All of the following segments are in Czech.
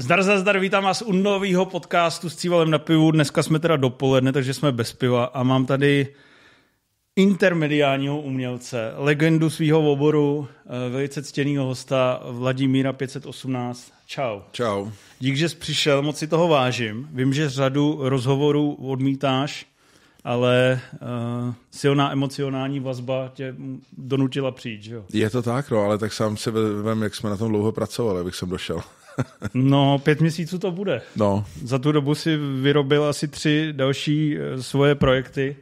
Zdar, vítám vás u nového podcastu s Cívalem na pivu. Dneska jsme teda dopoledne, takže jsme bez piva a mám tady intermediálního umělce, legendu svýho oboru, velice ctěnýho hosta Vladimíra 518. Čau. Čau. Dík, že jsi přišel, moc si toho vážím. Vím, že řadu rozhovorů odmítáš, ale silná emocionální vazba tě donutila přijít, že jo? Je to tak, no, ale tak sám se vem, jak jsme na tom dlouho pracovali, abych sem došel. No, 5 měsíců to bude. No. Za tu dobu si vyrobil asi 3 další svoje projekty.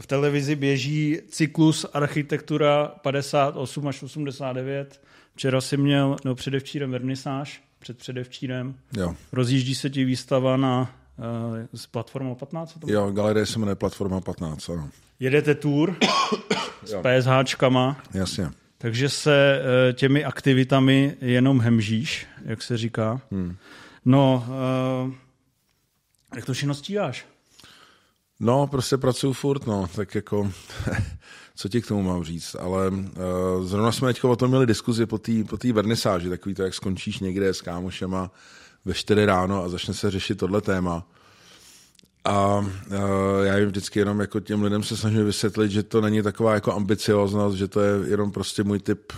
V televizi běží cyklus Architektura 58 až 89. Včera si měl, no předevčírem vernisáž, předevčírem. Jo. Rozjíždí se ti výstava na s Platformou 15? Jo, galerie se jmenuje Platforma 15, ano. Jedete tour s PSHčkama. Jasně. Takže se těmi aktivitami jenom hemžíš, jak se říká. No, jak to všechno stíháš? No, prostě pracuju furt, no, tak jako, co ti k tomu mám říct, ale zrovna jsme teďko o tom měli diskuzi po té vernisáži, takový to, jak skončíš někde s kámošema ve 4 ráno a začne se řešit tohle téma. A já jim vždycky jenom jako těm lidem se snažím vysvětlit, že to není taková jako ambicioznost, že to je jenom prostě můj typ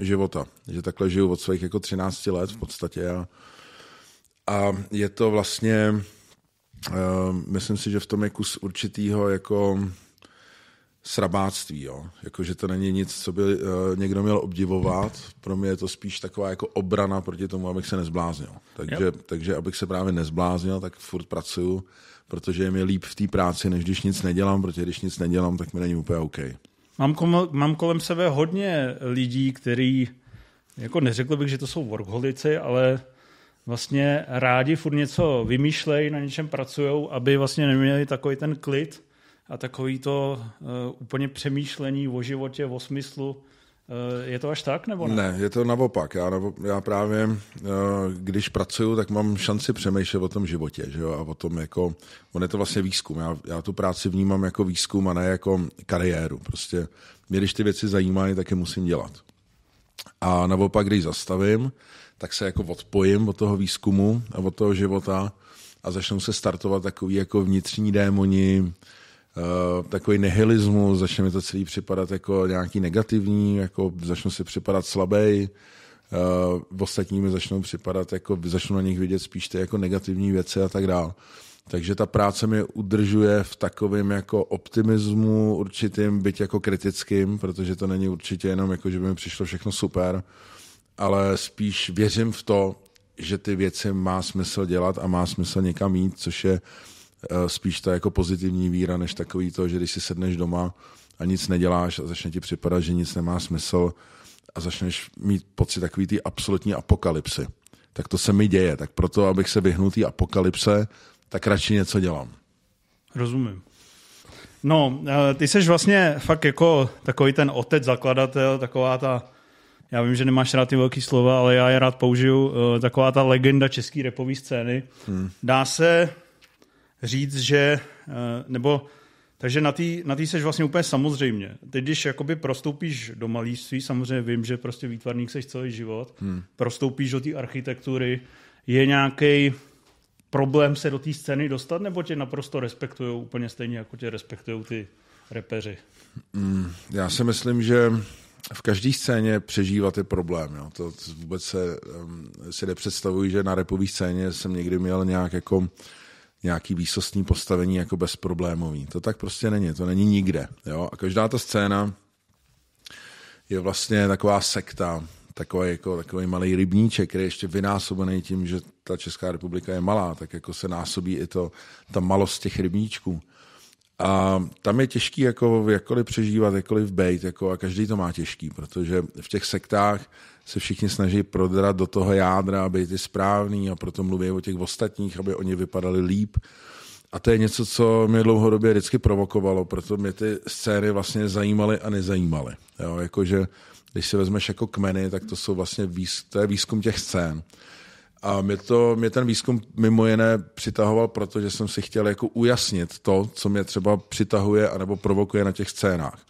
života. Že takhle žiju od svých jako 13 let v podstatě. A je to vlastně, myslím si, že v tom je kus určitýho jako srabáctví. Jo? Jako, že to není nic, co by někdo měl obdivovat. Pro mě je to spíš taková jako obrana proti tomu, abych se nezbláznil. Takže abych se právě nezbláznil, tak furt pracuju, protože je mi líp v té práci, než když nic nedělám, protože když nic nedělám, tak mi není úplně OK. Mám kolem sebe hodně lidí, kteří, jako neřekl bych, že to jsou workoholici, ale vlastně rádi furt něco vymýšlejí, na něčem pracujou, aby vlastně neměli takový ten klid a takový to úplně přemýšlení o životě, o smyslu. Je to až tak, nebo ne? Ne, je to naopak. Já právě, když pracuju, tak mám šanci přemýšlet o tom životě, že jo? A o tom jako, on je to vlastně výzkum. Já tu práci vnímám jako výzkum a ne jako kariéru. Prostě mě, když ty věci zajímají, tak je musím dělat. A naopak, když zastavím, tak se jako odpojím od toho výzkumu a od toho života a začnou se startovat takový jako vnitřní démoni, takový nihilismus, začne mi to celý připadat jako nějaký negativní, jako začnu si připadat slabý, ostatní mi začnou připadat, jako začnu na nich vidět spíš ty jako negativní věci a tak dál. Takže ta práce mě udržuje v takovém jako optimismu určitým, byť jako kritickým, protože to není určitě jenom jako, že by mi přišlo všechno super, ale spíš věřím v to, že ty věci má smysl dělat a má smysl někam jít, což je spíš ta jako pozitivní víra, než takový to, že když si sedneš doma a nic neděláš a začne ti připadat, že nic nemá smysl a začneš mít pocit takový ty absolutní apokalypsy. Tak to se mi děje. Tak proto, abych se vyhnul té apokalypse, tak radši něco dělám. Rozumím. No, ty jsi vlastně fakt jako takový ten otec, zakladatel, taková ta, já vím, že nemáš rád ty velký slova, ale já je rád použiju, taková ta legenda české rapové scény. Dá se říct, že, nebo, takže na tý seš vlastně úplně samozřejmě. Teď, když jakoby prostoupíš do malířství, samozřejmě vím, že prostě výtvarník seš celý život, prostoupíš do té architektury, je nějaký problém se do té scény dostat, nebo tě naprosto respektujou úplně stejně, jako tě respektujou ty repeři? Já si myslím, že v každé scéně přežívat je problém. Jo. To vůbec se, si nepředstavuji, že na rapové scéně jsem někdy měl nějak jako nějaký výsostní postavení jako bezproblémový. To tak prostě není, to není nikde. Jo? A každá ta scéna je vlastně taková sekta, takový malý rybníček, který je ještě vynásobený tím, že ta Česká republika je malá, tak jako se násobí i to, ta malost těch rybníčků. A tam je těžký jako, jakkoliv přežívat, jakkoliv bejt, jako, a každý to má těžký, protože v těch sektách se všichni snaží prodrat do toho jádra, aby ty správný, a proto mluví o těch ostatních, aby oni vypadali líp. A to je něco, co mě dlouhodobě vždycky provokovalo, proto mě ty scény vlastně zajímaly a nezajímaly. Jo, jakože, když si vezmeš jako Kmeny, tak to jsou vlastně to je výzkum těch scén. A mě ten výzkum mimo jiné přitahoval, protože jsem si chtěl jako ujasnit to, co mě třeba přitahuje anebo provokuje na těch scénách.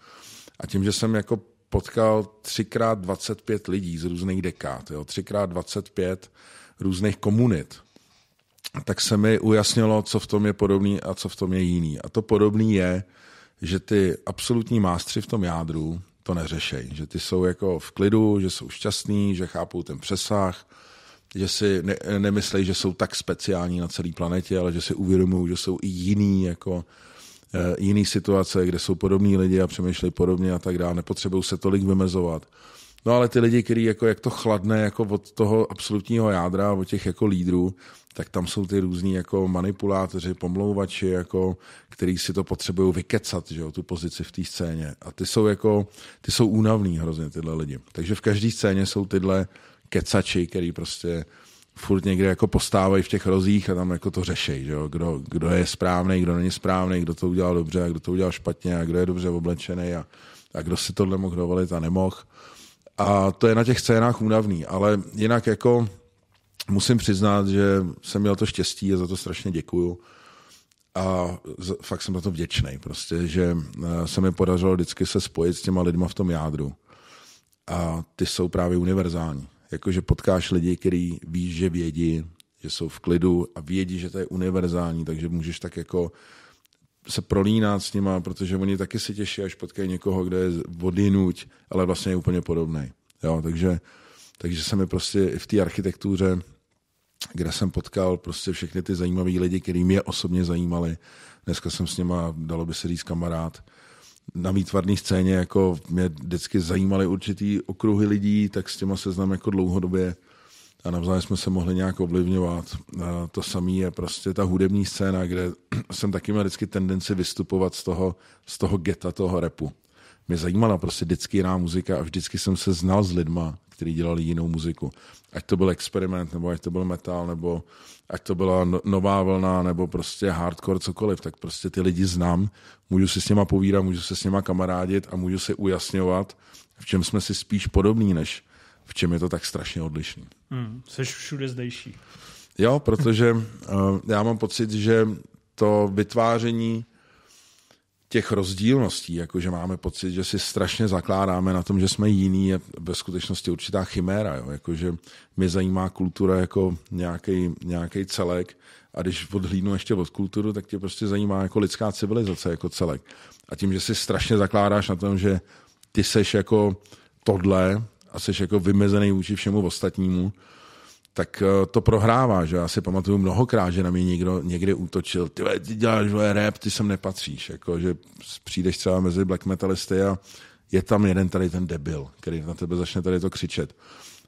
A tím, že jsem jako potkal 3x25 lidí z různých dekád. Jo? 3x25 různých komunit, tak se mi ujasnilo, co v tom je podobný a co v tom je jiný. A to podobný je, že ty absolutní mástři v tom jádru to neřešejí. Že ty jsou jako v klidu, že jsou šťastní, že chápou ten přesah, že si nemyslejí, že jsou tak speciální na celé planetě, ale že si uvědomují, že jsou i jiný, jako jiný situace, kde jsou podobní lidi a přemýšlejí podobně a tak dále. Nepotřebují se tolik vymezovat. No ale ty lidi, kteří jako, jak to chladne jako od toho absolutního jádra, od těch jako lídrů, tak tam jsou ty různí jako manipulátoři, pomlouvači, jako, kteří si to potřebují vykecat, že jo, tu pozici v té scéně. A ty jsou únavní hrozně, tyhle lidi. Takže v každé scéně jsou tyhle kecači, který prostě furt někde jako postávají v těch rozích a tam jako to řešejí, že jo? Kdo je správný, kdo není správný, kdo to udělal dobře a kdo to udělal špatně a kdo je dobře oblečený a kdo si tohle mohl dovolit a nemohl. A to je na těch scénách únavný, ale jinak jako musím přiznat, že jsem měl to štěstí a za to strašně děkuju. A fakt jsem za to vděčnej, prostě, že se mi podařilo vždycky se spojit s těma lidma v tom jádru. A ty jsou právě univerzální. Jakože potkáš lidi, kteří víš, že vědí, že jsou v klidu a vědí, že to je univerzální, takže můžeš tak jako se prolínat s nima, protože oni taky se těší, až potkají někoho, kdo je vodinuť, ale vlastně je úplně podobnej. Jo, takže se mi prostě i v té architektuře, kde jsem potkal prostě všechny ty zajímavý lidi, který mě osobně zajímali, dneska jsem s nima, dalo by se říct, kamarád. Na výtvarné scéně jako mě vždycky zajímaly určitý okruhy lidí, tak s těma se znám jako dlouhodobě a navzájem jsme se mohli nějak ovlivňovat. A to samé je prostě ta hudební scéna, kde jsem taky měl vždycky tendenci vystupovat z toho geta, toho rapu. Mě zajímala prostě vždycky jiná muzika a vždycky jsem se znal s lidma, kteří dělali jinou muziku. Ať to byl experiment, nebo ať to byl metal, nebo ať to byla nová vlna, nebo prostě hardcore, cokoliv, tak prostě ty lidi znám, můžu si s nima povídat, můžu se s nima kamarádit a můžu si ujasňovat, v čem jsme si spíš podobní, než v čem je to tak strašně odlišný. Seš všude zdejší. Jo, protože já mám pocit, že to vytváření těch rozdílností, jakože máme pocit, že si strašně zakládáme na tom, že jsme jiní, je ve skutečnosti určitá chiméra. Jo? Jakože mě zajímá kultura jako nějaký celek a když odhlídnu ještě od kulturu, tak tě prostě zajímá jako lidská civilizace jako celek. A tím, že si strašně zakládáš na tom, že ty seš jako tohle a seš jako vymezený vůči všemu ostatnímu, tak to prohrává, že já si pamatuju mnohokrát, že na mě někdo někde útočil, ty děláš rap, ty sem nepatříš, jako, že přijdeš třeba mezi black metalisty a je tam jeden tady ten debil, který na tebe začne tady to křičet.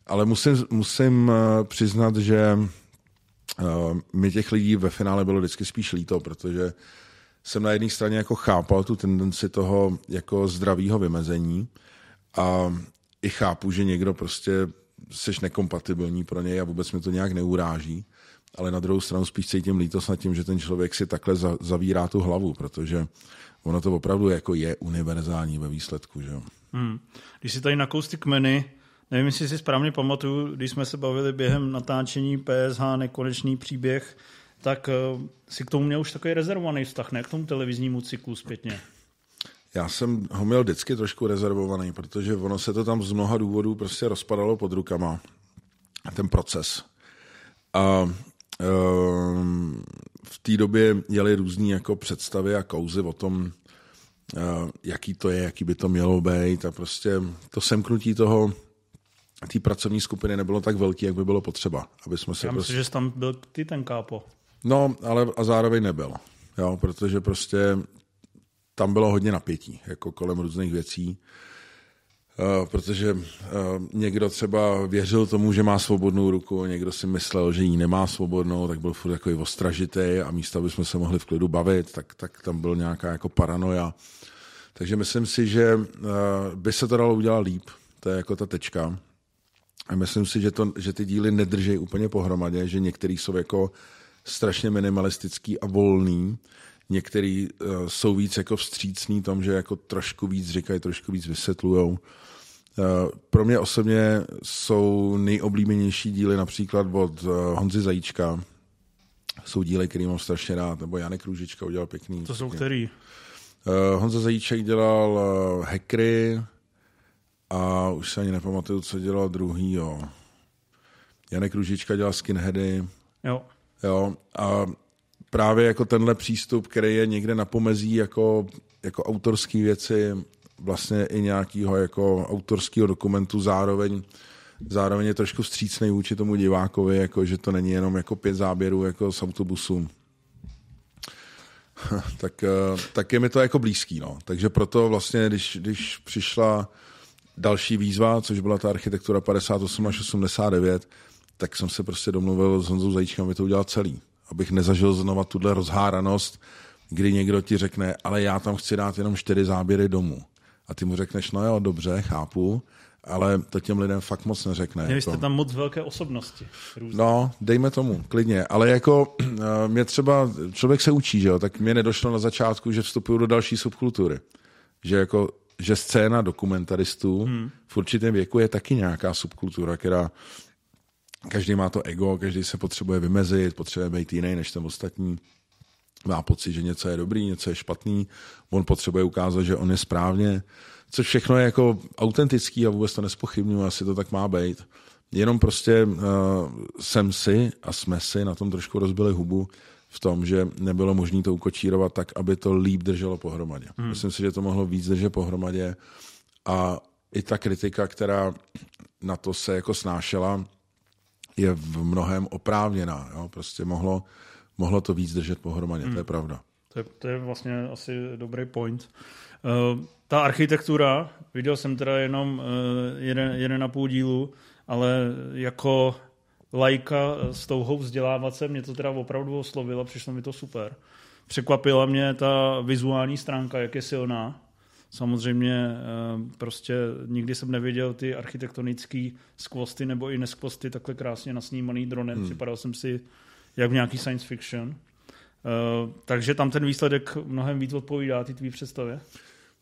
Ale musím přiznat, že mi těch lidí ve finále bylo vždycky spíš líto, protože jsem na jedné straně jako chápal tu tendenci toho jako zdravého vymezení a i chápu, že někdo prostě seš nekompatibilní pro něj a vůbec mi to nějak neuráží, ale na druhou stranu spíš cítím lítost nad tím, že ten člověk si takhle zavírá tu hlavu, protože ono to opravdu jako je univerzální ve výsledku. Že? Když si tady nakous ty kmeny, nevím, jestli si správně pamatuju, když jsme se bavili během natáčení PSH Nekonečný příběh, tak si k tomu měl už takový rezervovaný vztah, ne k tomu televiznímu cyklu zpětně. Já jsem ho měl vždycky trošku rezervovaný, protože ono se to tam z mnoha důvodů prostě rozpadalo pod rukama. Ten proces. A v té době jeli různý jako představy a kauzy o tom, jaký to je, jaký by to mělo být. A prostě to semknutí toho té pracovní skupiny nebylo tak velký, jak by bylo potřeba. Aby jsme se myslím, že jsi tam byl ty ten kápo. No, ale a zároveň nebyl. Jo, protože prostě tam bylo hodně napětí, jako kolem různých věcí, protože někdo třeba věřil tomu, že má svobodnou ruku, někdo si myslel, že ji nemá svobodnou, tak byl furt takový ostražitý a místo, aby jsme se mohli v klidu bavit, tak tam byl nějaká jako paranoja. Takže myslím si, že by se to dalo udělat líp, to je jako ta tečka. A myslím si, že ty díly nedržejí úplně pohromadě, že některý jsou jako strašně minimalistický a volný, některý jsou víc jako vstřícný tom, že jako trošku víc říkají, trošku víc vysvětlujou. Pro mě osobně jsou nejoblíbenější díly například od Honzy Zajíčka. Jsou díly, které mám strašně rád, nebo Janek Růžička udělal pěkný. To jsou který? Honza Zajíček dělal Hackery a už se ani nepamatuju, co dělal druhýho. Janek Růžička dělal skinheady. Jo. Jo. A právě jako tenhle přístup, který je někde na pomezí jako autorský věci, vlastně i nějakého jako autorského dokumentu, zároveň je trošku vstřícnej vůči tomu divákovi, jako že to není jenom jako 5 záběrů jako z autobusu. tak je mi to jako blízký, no. Takže proto vlastně, když přišla další výzva, což byla ta architektura 58 až 89, tak jsem se prostě domluvil s Honzou Zajíčkem, aby to udělal celý. Abych nezažil znova tuhle rozháranost, kdy někdo ti řekne, ale já tam chci dát jenom 4 záběry domů. A ty mu řekneš, no jo, dobře, chápu, ale to těm lidem fakt moc neřekne. Měli jste tam moc velké osobnosti. Různé. No, dejme tomu, klidně. Ale jako mě třeba, člověk se učí, že jo, tak mě nedošlo na začátku, že vstupuju do další subkultury. Že jako, že scéna dokumentaristů v určitém věku je taky nějaká subkultura, která každý má to ego, každý se potřebuje vymezit, potřebuje být jiný než ten ostatní. Má pocit, že něco je dobrý, něco je špatný. On potřebuje ukázat, že on je správně. Což všechno je jako autentický a vůbec to nespochybnuju, asi to tak má být. Jenom prostě jsem si a jsme si na tom trošku rozbili hubu v tom, že nebylo možné to ukočírovat tak, aby to líp drželo pohromadě. Myslím si, že to mohlo víc držet pohromadě a i ta kritika, která na to se jako snášela, je v mnohem oprávněná. Jo? Prostě mohlo to víc držet pohromadě, to je pravda. To je vlastně asi dobrý point. Ta architektura, viděl jsem teda jenom jeden a půl dílu, ale jako laika s touhou vzdělávat se, mě to teda opravdu oslovilo, přišlo mi to super. Překvapila mě ta vizuální stránka, jak je silná. Samozřejmě prostě nikdy jsem neviděl ty architektonické skvosty nebo i neskvosty takhle krásně nasnímaný dronem. Připadal jsem si jak v nějaký science fiction. Takže tam ten výsledek mnohem víc odpovídá ty tvý představě.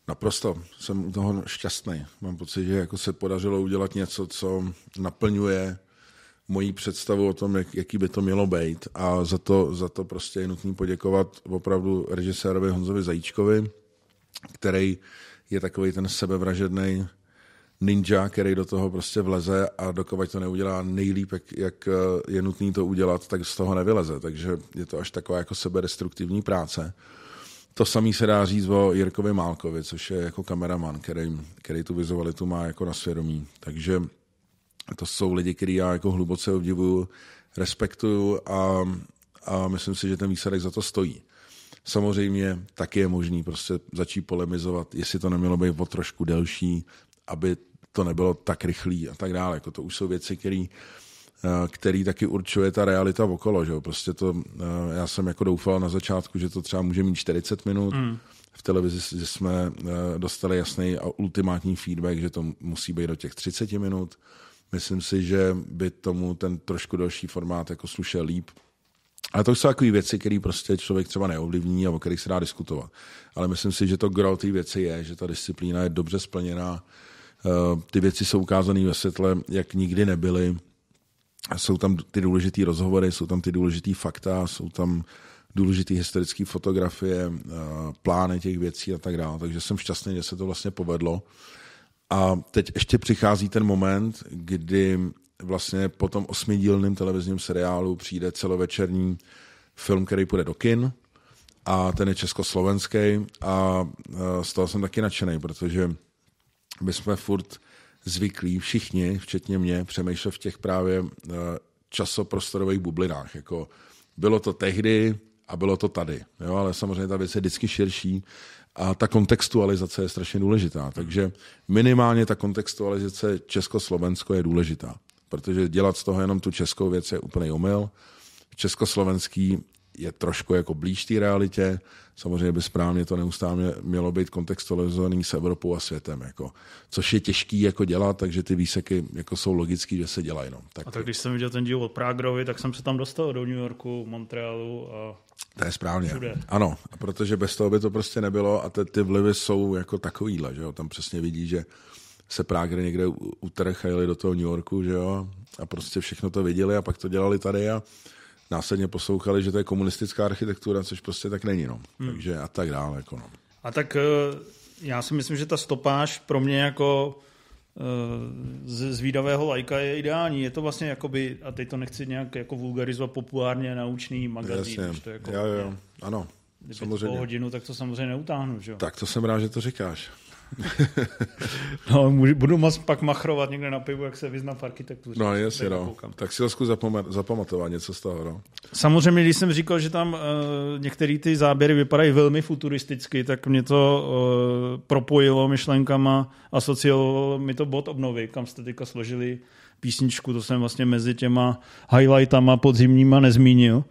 Naprosto. Jsem u toho šťastný. Mám pocit, že jako se podařilo udělat něco, co naplňuje moji představu o tom, jaký by to mělo být. A za to prostě je nutný poděkovat opravdu režisérovi Honzovi Zajíčkovi, který je takový ten sebevražednej ninja, který do toho prostě vleze a dokud to neudělá nejlíp, jak je nutný to udělat, tak z toho nevyleze. Takže je to až taková jako sebedestruktivní práce. To samé se dá říct o Jirkovi Málkovi, což je jako kameraman, který tu vizualitu má jako na svědomí. Takže to jsou lidi, který já jako hluboce obdivuju, respektuju a myslím si, že ten výsledek za to stojí. Samozřejmě taky je možný prostě začít polemizovat, jestli to nemělo být o trošku delší, aby to nebylo tak rychlý a tak dále. Jako to už jsou věci, který taky určuje ta realita okolo. Že? Prostě to, já jsem jako doufal na začátku, že to třeba může mít 40 minut. V televizi jsme dostali jasný a ultimátní feedback, že to musí být do těch 30 minut. Myslím si, že by tomu ten trošku delší formát jako slušel líp. Ale to jsou takové věci, které prostě člověk třeba neovlivní a o kterých se dá diskutovat. Ale myslím si, že to gro té věci je, že ta disciplína je dobře splněná. Ty věci jsou ukázané ve světle, jak nikdy nebyly. Jsou tam ty důležitý rozhovory, jsou tam ty důležitý fakta, jsou tam důležitý historické fotografie, plány těch věcí a tak dále. Takže jsem šťastný, že se to vlastně povedlo. A teď ještě přichází ten moment, kdy vlastně po tom 8dílném televizním seriálu přijde celovečerní film, který půjde do kin, a ten je československý a z toho jsem taky nadšený, protože my jsme furt zvyklí všichni, včetně mě, přemýšlet v těch právě časoprostorových bublinách. Jako bylo to tehdy a bylo to tady. Jo? Ale samozřejmě ta věc je vždycky širší a ta kontextualizace je strašně důležitá. Takže minimálně ta kontextualizace Československo je důležitá, protože dělat z toho jenom tu českou věc je úplný omyl. Československý je trošku jako blíž té realitě. Samozřejmě by správně to neustále mělo být kontextualizovaný s Evropou a světem. Jako. Což je těžký jako dělat, takže ty výseky jako jsou logický, že se dělají. No. Tak, a tak když jsem viděl ten díl o Pragerovi, tak jsem se tam dostal do New Yorku, Montrealu a to je správně. Všude. Ano, protože bez toho by to prostě nebylo a ty vlivy jsou jako takovýhle. Že jo? Tam přesně vidí, že se Prager někde utrh a jeli do toho New Yorku, že jo? A prostě všechno to viděli a pak to dělali tady a následně poslouchali, že to je komunistická architektura, což prostě tak není. No. Takže a tak dále. Jako no. A tak já si myslím, že ta stopáž pro mě jako zvídavého lajka je ideální. Je to vlastně jakoby, a teď to nechci nějak jako vulgarizovat, populárně naučný magazín. Jasně, to jako, jo. Ano, samozřejmě. Po hodinu, tak to samozřejmě neutáhnu, že jo? Tak to jsem rád, že to říkáš. No, budu pak machrovat někde na pivu, jak se vyznám v architektuře. No, jasně, no. Tak si zkusím zapamatovat něco z toho, no. Samozřejmě, když jsem říkal, že tam některé ty záběry vypadají velmi futuristicky, tak mě to propojilo myšlenkama, asociovalo mi to bod obnovy, kam jste teďka složili písničku, to jsem vlastně mezi těma highlightama podzimníma nezmínil.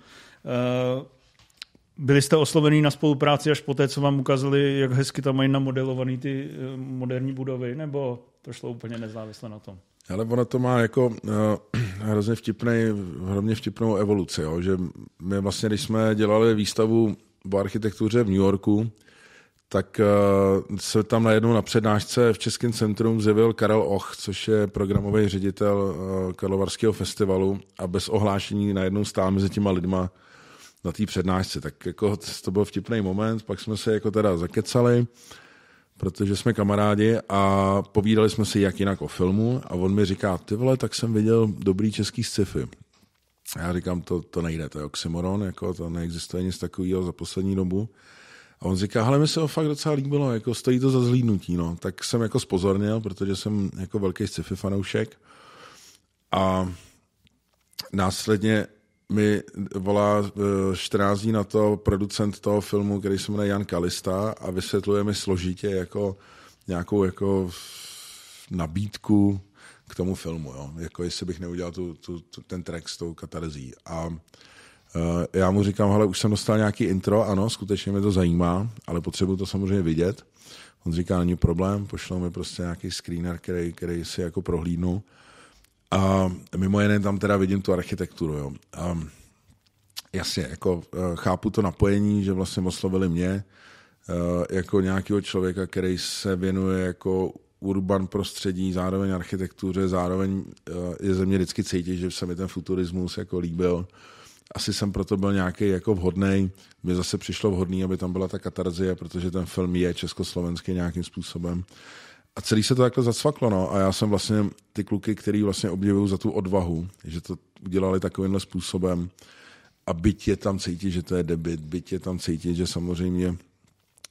Byli jste osloveni na spolupráci až poté, co vám ukázali, jak hezky tam mají namodelované ty moderní budovy, nebo to šlo úplně nezávisle na tom? Ale ono to má jako hrozně vtipnou evoluci, jo? Že my vlastně, když jsme dělali výstavu o architektuře v New Yorku, tak se tam najednou na přednášce v Českém centru zjevil Karel Och, což je programový ředitel Karlovarského festivalu, a bez ohlášení najednou stál mezi těma lidma na té přednášce, tak jako to byl vtipný moment, pak jsme se jako teda zakecali, protože jsme kamarádi a povídali jsme si jak jinak o filmu a on mi říká, ty vole, tak jsem viděl dobrý český sci-fi. A já říkám, to nejde, to je oxymoron, jako to neexistuje nic takového za poslední dobu. A on říká, hele, mi se ho fakt docela líbilo, jako stojí to za zhlídnutí, no. Tak jsem jako spozornil, protože jsem jako velký sci-fi fanoušek a následně mi volá 14 dní na to producent toho filmu, který se jmenuje Jan Kalista, a vysvětluje mi složitě jako nějakou jako nabídku k tomu filmu. Jo? Jako jestli bych neudělal ten track s tou katarzí. A já mu říkám, hele, už jsem dostal nějaký intro, ano, skutečně mě to zajímá, ale potřebuji to samozřejmě vidět. On říká, není problém, pošlou mi prostě nějaký screener, který si jako prohlídnu. A mimo jiné tam teda vidím tu architekturu. Jo. A jasně, jako chápu to napojení, že vlastně oslovili mě jako nějakého člověka, který se věnuje jako urban prostředí, zároveň architektuře, zároveň je ze mě vždycky cítit, že se mi ten futurismus jako líbil. Asi jsem proto byl nějaký jako vhodnej. Mně zase přišlo vhodný, aby tam byla ta katarzie, protože ten film je československý nějakým způsobem. A celý se to takhle zacvaklo, no. A já jsem vlastně ty kluky, který vlastně obdivuju za tu odvahu, že to udělali takovýmhle způsobem. A byť je tam cítit, že to je debit, byť je tam cítit, že samozřejmě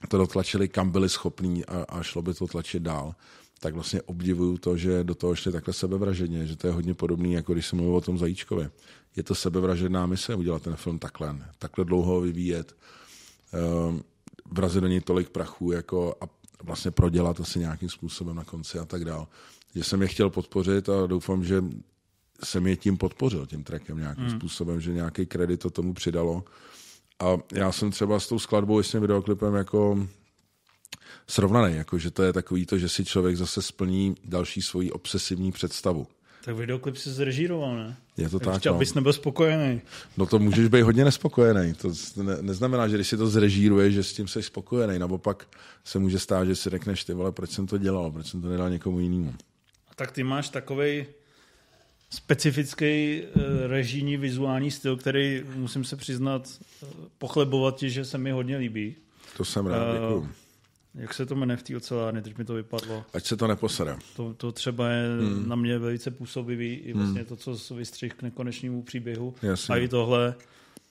to dotlačili, kam byli schopní a šlo by to tlačit dál. Tak vlastně obdivuju to, že do toho šli takhle sebevraženě, že to je hodně podobný, jako když jsem mluvil o tom Zajíčkovi. Je to sebevražená mise udělat ten film takhle dlouho vyvíjet, vrazit do něj tolik prachu, jako a vlastně prodělat asi nějakým způsobem na konci a tak dál. Že jsem je chtěl podpořit a doufám, že jsem je tím podpořil, tím trackem nějakým způsobem, že nějaký kredit to tomu přidalo. A já jsem třeba s tou skladbou i s tím videoklipem jako srovnaný, jako že to je takový to, že si člověk zase splní další svoji obsesivní představu. Tak videoklip si zrežíroval, ne? Je to tak, no. Abys nebyl spokojený. No to můžeš být hodně nespokojený. To neznamená, že když si to zrežíruješ, že s tím jsi spokojený. Naopak se může stát, že si řekneš, ty vole, proč jsem to dělal, proč jsem to nedal někomu jinému. A tak ty máš takovej specifický režijní vizuální styl, který, musím se přiznat, pochlebovat ti, že se mi hodně líbí. To jsem rád, děkuju. Jak se to jmenuje v té ocelárně, teď mi to vypadlo. Ať se to neposere. To třeba je na mě velice působivý, i vlastně to, co vystřih k nekonečnému příběhu. Jasně. A i tohle,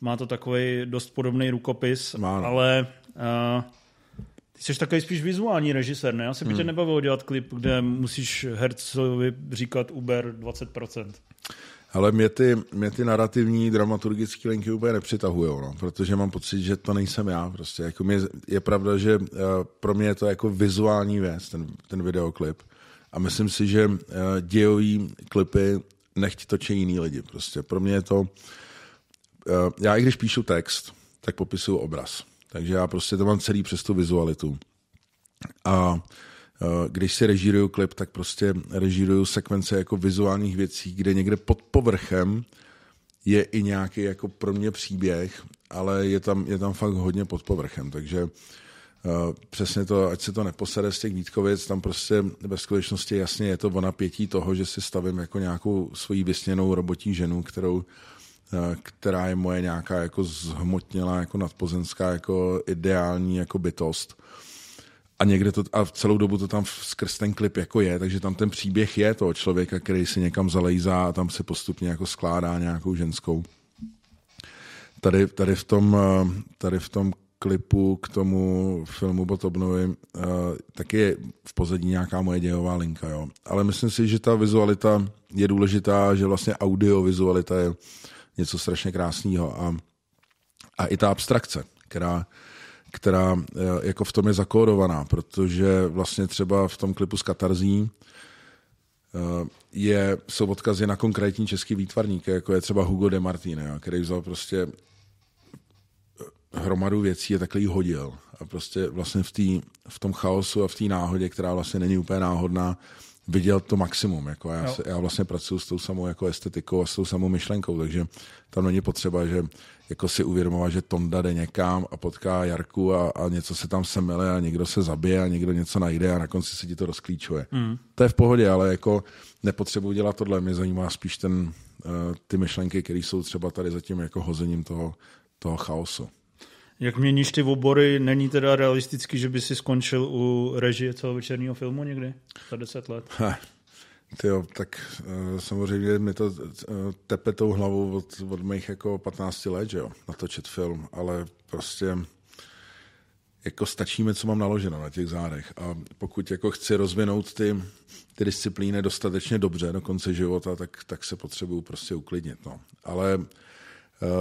má to takový dost podobný rukopis, máno. Ale ty jsi takový spíš vizuální režisér, ne? Asi by tě nebavilo dělat klip, kde musíš hercovi říkat uber 20%. Ale mě ty narativní dramaturgické linky úplně nepřitahujou, no, protože mám pocit, že to nejsem já. Prostě. Jako je pravda, že pro mě je to jako vizuální věc, ten videoklip. A myslím si, že dějový klipy nechť točí jiný lidi. Prostě. Pro mě je to... já i když píšu text, tak popisuju obraz. Takže já prostě to mám celý přes tu vizualitu. A když si režíruju klip, tak prostě režíruju sekvence jako vizuálních věcí, kde někde pod povrchem je i nějaký jako pro mě příběh, ale je tam fakt hodně pod povrchem, takže přesně to, ať se to neposede z těch Vítkovic, tam prostě ve skutečnosti jasně je to o napětí toho, že si stavím jako nějakou svoji vysněnou robotí ženu, která je moje nějaká jako zhmotnělá, jako nadpozemská, jako ideální jako bytost. A někde to, a celou dobu to tam skrz ten klip jako je, takže tam ten příběh je toho člověka, který se někam zalejzá a tam se postupně jako skládá nějakou ženskou. Tady v tom klipu k tomu filmu Botobnovi taky je v pozadí nějaká moje dějová linka, jo. Ale myslím si, že ta vizualita je důležitá, že vlastně audiovizualita je něco strašně krásného a i ta abstrakce, která jako v tom je zakódovaná, protože vlastně třeba v tom klipu s Katarzí jsou odkazy na konkrétní český výtvarníky, jako je třeba Hugo de Martínea, který vzal prostě hromadu věcí a takhle ji hodil. A prostě vlastně v tom chaosu a v té náhodě, která vlastně není úplně náhodná, viděl to maximum. Jako já vlastně pracuji s tou samou jako estetikou a s tou samou myšlenkou, takže tam není potřeba, že jako si uvědomovat, že Tonda jde někam a potká Jarku a něco se tam semele a někdo se zabije a někdo něco najde a na konci se ti to rozklíčuje. Mm. To je v pohodě, ale jako nepotřebuji dělat tohle. Mě zajímá spíš ty myšlenky, které jsou třeba tady zatím jako hozením toho chaosu. Jak měníš ty obory, není teda realistický, že by si skončil u režie celovečerního filmu někdy za 10 let? Samozřejmě mi to tepe tou hlavou od mých jako 15 let, že jo, natočit film, ale prostě jako stačí mi, co mám naloženo na těch zádech, a pokud jako chci rozvinout ty disciplíny dostatečně dobře do konce života, tak se potřebuju prostě uklidnit, no. Ale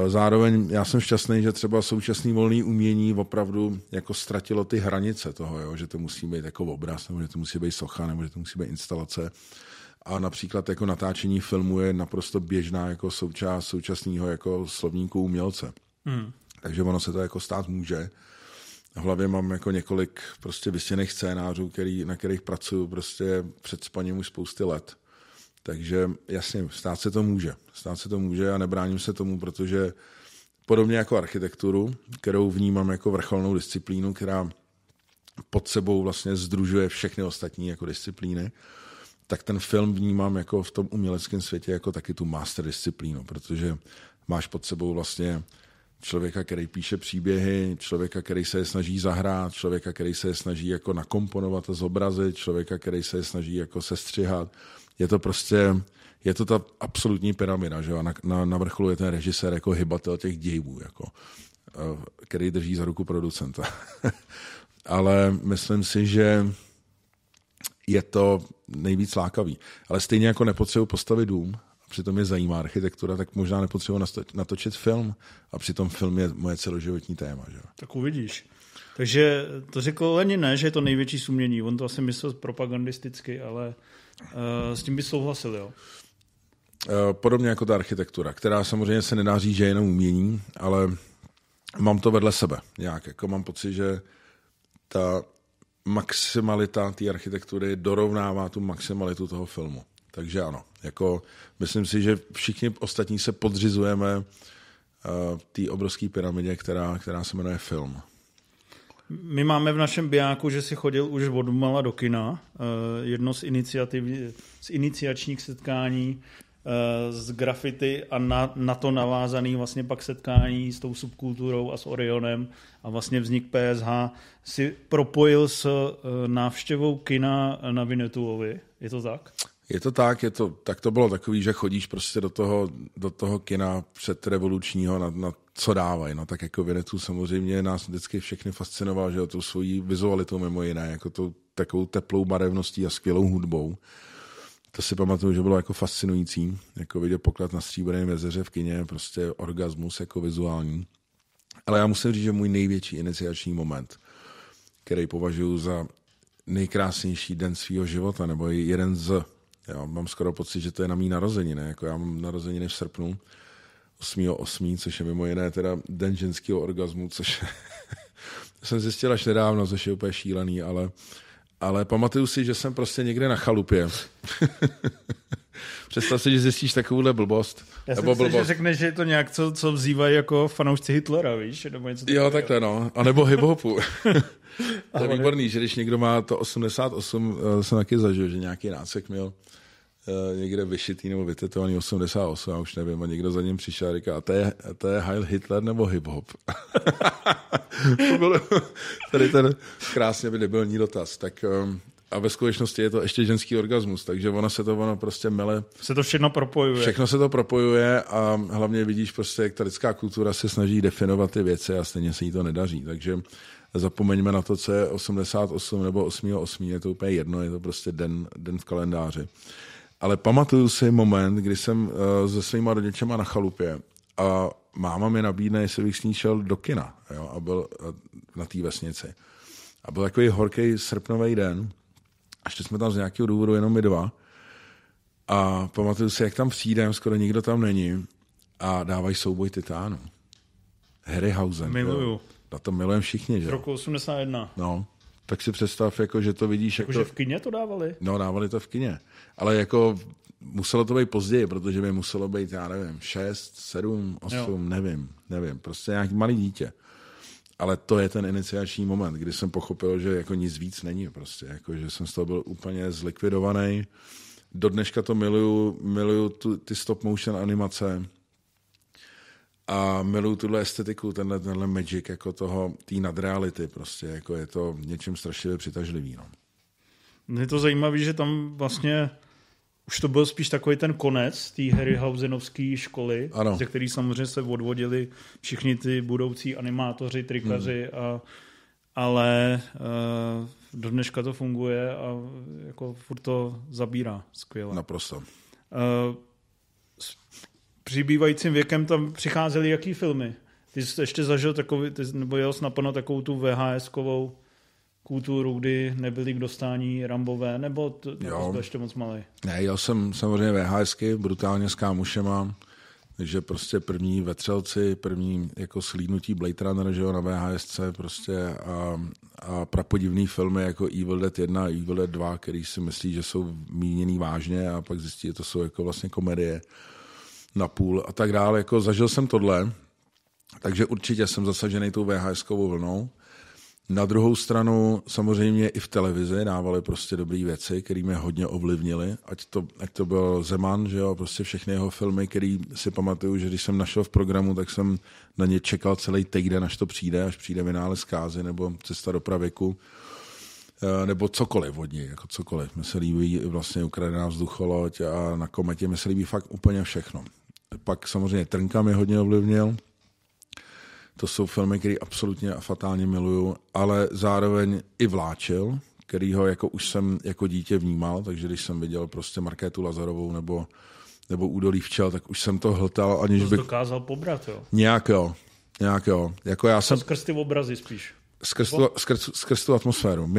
zároveň já jsem šťastný, že třeba současné volné umění opravdu jako ztratilo ty hranice toho, jo? Že to musí být jako obraz, nebo že to musí být socha, nebo že to musí být instalace. A například jako natáčení filmu je naprosto běžná jako součást současného jako slovníku umělce. Mm. Takže ono se to jako stát může. V hlavě mám jako několik prostě vysněných scénářů, na kterých pracuju prostě před spaním už spousty let. Takže jasně, stát se to může a nebráním se tomu, protože podobně jako architekturu, kterou vnímám jako vrcholnou disciplínu, která pod sebou vlastně sdružuje všechny ostatní jako disciplíny, tak ten film vnímám jako v tom uměleckém světě jako taky tu master disciplínu, protože máš pod sebou vlastně člověka, který píše příběhy, člověka, který se je snaží zahrát, člověka, který se je snaží jako nakomponovat a zobrazit, člověka, který se je snaží jako sestřihat. Je to prostě, je to ta absolutní pyramida, že jo? Na vrcholu je ten režisér jako hybatel těch dějů, jako, který drží za ruku producenta. Ale myslím si, že je to nejvíc lákavý. Ale stejně jako nepotřebuji postavit dům, a přitom mě zajímá architektura, tak možná nepotřebuji natočit film, a přitom film je moje celoživotní téma, že jo? Tak uvidíš. Takže to řekl Lenin, ne, že je to největší umění. On to asi myslel propagandisticky, ale s tím by souhlasil, jo? Podobně jako ta architektura, která samozřejmě se nedá říct, že je jenom umění, ale mám to vedle sebe nějak. Jako mám pocit, že ta maximalita té architektury dorovnává tu maximalitu toho filmu. Takže ano, jako myslím si, že všichni ostatní se podřizujeme té obrovské pyramidě, která se jmenuje film. My máme v našem bijáku, že si chodil už odmala do kina. Jedno z iniciačních setkání z grafity a na to navázaný vlastně pak setkání s tou subkulturou a s Orionem a vlastně vznik PSH si propojil s návštěvou kina na Vinetuovi. Je to tak? Je to tak, to bylo takový, že chodíš prostě do toho kina předrevolučního na co dávají. No tak jako Vinetu samozřejmě nás vždycky všechny fascinoval, že tou svojí vizualitou mimo jiné, jako tou takovou teplou barevností a skvělou hudbou. To si pamatuju, že bylo jako fascinující, jako vidět Poklad na Stříbrném jezeře v kině, prostě orgasmus jako vizuální. Ale já musím říct, že můj největší iniciační moment, který považuji za nejkrásnější den svého života, nebo jeden z. Já mám skoro pocit, že to je na mý narozeniny. Jako já mám narozeniny v srpnu 8.8., což je mimo jiné teda den ženského orgazmu, což jsem zjistil až nedávno, což je úplně šílený, ale pamatuju si, že jsem prostě někde na chalupě. Představ si, že zjistíš takovouhle blbost. Já nebo blbost. Že řekneš, že je to nějak, co vzývají jako fanoušci Hitlera, víš? Nebo něco jo, takhle no. A nebo hip-hopu. To je výborný, že když někdo má to 88, jsem taky zažil, že nějaký nácek měl někde vyšitý nebo vytetovaný 88, já už nevím, a někdo za ním přišel a říká, to je Heil Hitler nebo hip-hop? To byl tady ten krásně debilní dotaz. Tak, a ve skutečnosti je to ještě ženský orgasmus, takže ono prostě mele. Se to všechno propojuje. Všechno se to propojuje a hlavně vidíš prostě, jak ta lidská kultura se snaží definovat ty věci a stejně se jí to nedaří, takže zapomeňme na to, co je 88 nebo 8.8, je to úplně jedno, je to prostě den v kalendáři. Ale pamatuju si moment, kdy jsem se svýma rodičema na chalupě a máma mi nabídne, jestli bych s ní šel do kina, jo, a byl na té vesnici. A byl takový horký srpnový den, a ještě jsme tam z nějakého důvodu jenom my dva. A pamatuju si, jak tam přijdem, skoro nikdo tam není, a dávají Souboj titánů. Harryhausen. Miluju. A to milujeme všichni, že? Z roku 81. No, tak si představ, jako, že to vidíš... Jakože v kině to dávali? No, dávali to v kině. Ale jako muselo to být později, protože by muselo být, já nevím, 6, 7, 8, jo. nevím. Prostě nějaký malý dítě. Ale to je ten iniciační moment, kdy jsem pochopil, že jako nic víc není prostě. Jako, že jsem z toho byl úplně zlikvidovaný. Do dneška to miluju ty stop motion animace. A miluju tuhle estetiku, tenhle magic jako toho, tý nadreality prostě, jako je to něčím strašlivě přitažlivý, no. Je to zajímavé, že tam vlastně už to byl spíš takový ten konec té Harryhausenovské školy, ano. Ze který samozřejmě se odvodili všichni ty budoucí animátoři, trikaři, ale do dneška to funguje a jako furt to zabírá skvěle. Naprosto. Přibývajícím věkem tam přicházely jaký filmy? Ty jsi ještě zažil takový, nebo jel jsi naplno takovou tu VHS-kovou kulturu, kdy nebyly k dostání Rambové, nebo to byl ještě moc malej? Ne, jel jsem samozřejmě VHSky, brutálně s kámošema, takže prostě první Vetřelci, první jako slídnutí Blade Runner, že jo, na VHSce prostě a prapodivný filmy jako Evil Dead 1 a Evil Dead 2, který si myslí, že jsou míněný vážně a pak zjistí, že to jsou jako vlastně komedie. Napůl a tak dále. Jako zažil jsem tohle, takže určitě jsem zasažený tou VHS-kovou vlnou. Na druhou stranu samozřejmě i v televizi dávali prostě dobrý věci, které mě hodně ovlivnily. Ať to byl Zeman, že jo, prostě všechny jeho filmy, který si pamatuju, že když jsem našel v programu, tak jsem na ně čekal celý týden, až přijde Vynález kázy nebo Cesta do pravěku. Nebo cokoliv od něj, jako cokoliv. Mně se líbí vlastně Ukradená vzducholoď a Na kometě, mně se líbí fakt úplně všechno. Pak samozřejmě Trnka mě hodně ovlivnil. To jsou filmy, které absolutně a fatálně miluju, ale zároveň i Vláčil, kterýho jako už jsem jako dítě vnímal, takže když jsem viděl prostě Markétu Lazarovou nebo Údolí včel, tak už jsem to hltal, aniž bych... To dokázal pobrat, jo? Nějak jo. Jako já jsem... Skrz ty obrazy spíš. Skrz tu atmosféru.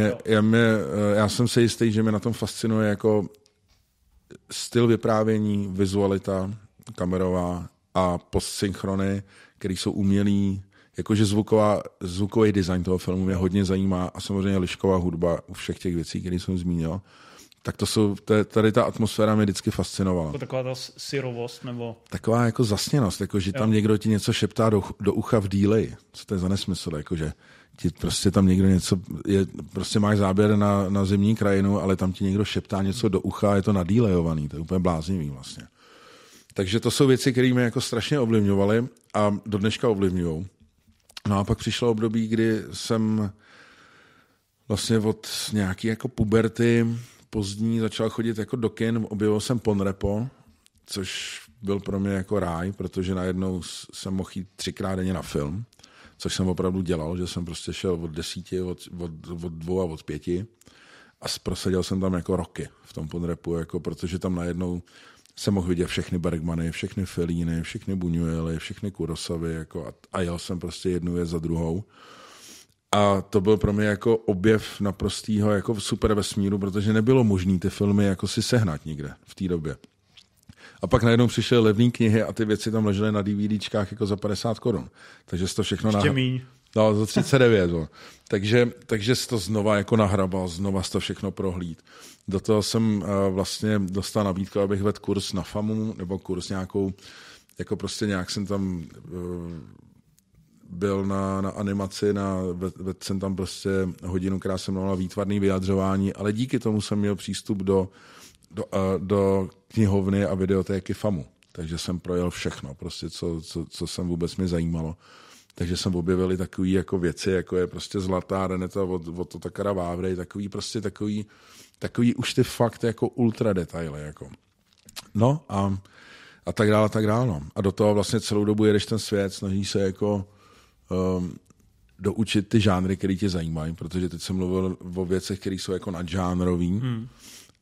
Já jsem si jistý, že mě na tom fascinuje jako styl vyprávění, vizualita kamerová a postsynchrony, které jsou umělý. Jakože zvukový design toho filmu mě hodně zajímá a samozřejmě Lišková hudba u všech těch věcí, které jsem zmínil. Tak tady ta atmosféra mě vždycky fascinovala. Jako taková ta syrovost nebo... Taková jako zasněnost, jako že tam někdo ti něco šeptá do ucha v díleji. Co to je za nesmysl, jakože ti prostě tam někdo něco... Prostě máš záběr na zimní krajinu, ale tam ti někdo šeptá něco do ucha a je to nadílejovaný. To je úplně bláznivý vlastně. Takže to jsou věci, které mě jako strašně ovlivňovaly a do dneška ovlivňujou. No a pak přišlo období, kdy jsem vlastně od nějaký jako puberty... Pozdní začal chodit jako do kin, objevil jsem Ponrepo, což byl pro mě jako ráj, protože najednou jsem mohl jít 3x denně na film, což jsem opravdu dělal, že jsem prostě šel od 10, od 2 a od 5 a proseděl jsem tam jako roky v tom Ponrepu, jako protože tam najednou jsem mohl vidět všechny Bergmany, všechny Fellini, všechny Buñuely, všechny Kurosavy jako a jel jsem prostě jednu věc za druhou. A to byl pro mě jako objev naprostýho jako super vesmíru, protože nebylo možné ty filmy jako si sehnat nikde v té době. A pak najednou přišly levné knihy a ty věci tam ležely na DVDčkách jako za 50 Kč. Takže to všechno... Ještě míň. No, za 39. takže to znova jako nahrabal, znova to všechno prohlíd. Do toho jsem vlastně dostal nabídku, abych vedl kurz na FAMU, nebo kurz nějakou, jako prostě nějak jsem tam... byl na animaci, vedl jsem tam prostě hodinu, která jsem měla výtvarné vyjadřování, ale díky tomu jsem měl přístup do do knihovny a videotéky FAMU. Takže jsem projel všechno, prostě co jsem vůbec mě zajímalo. Takže jsem objevil takové jako věci, jako je prostě zlatá Reneta od Ota Takara Vávry, takový už ty fakt jako ultra detaily. Jako. No a tak dále, No. A do toho vlastně celou dobu jedeš ten svět, snaží se jako doučit ty žánry, které tě zajímají, protože teď jsem mluvil o věcech, které jsou jako nadžánrový,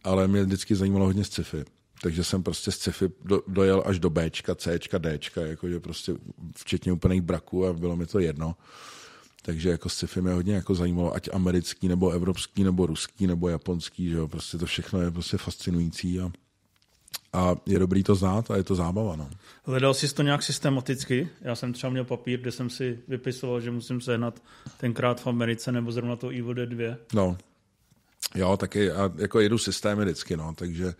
ale mě vždycky zajímalo hodně sci-fi. Takže jsem prostě z sci-fi dojel až do Bčka, Cčka, Dčka, jakože prostě včetně úplných braků a bylo mi to jedno. Takže jako sci-fi mě hodně jako zajímalo, ať americký, nebo evropský, nebo ruský, nebo japonský, že jo, prostě to všechno je prostě fascinující a je dobrý to znát a je to zábava, no. Hledal jsi to nějak systematicky? Já jsem třeba měl papír, kde jsem si vypisoval, že musím sehnat tenkrát v Americe, nebo zrovna to Ivo de 2. No, jo, taky, a jako jedu systémy vždycky, no, takže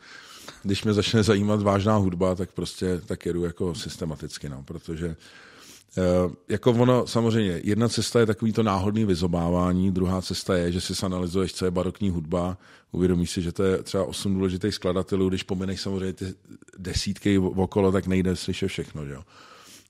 když mě začne zajímat vážná hudba, tak prostě tak jedu jako systematicky, no, protože jako ono samozřejmě, jedna cesta je takový to náhodný vyzobávání, druhá cesta je, že si analyzuješ, co je barokní hudba, uvědomíš si, že to je třeba 8 důležitých skladatelů, když pomineš samozřejmě ty desítky okolo, tak nejde slyšet všechno, že jo.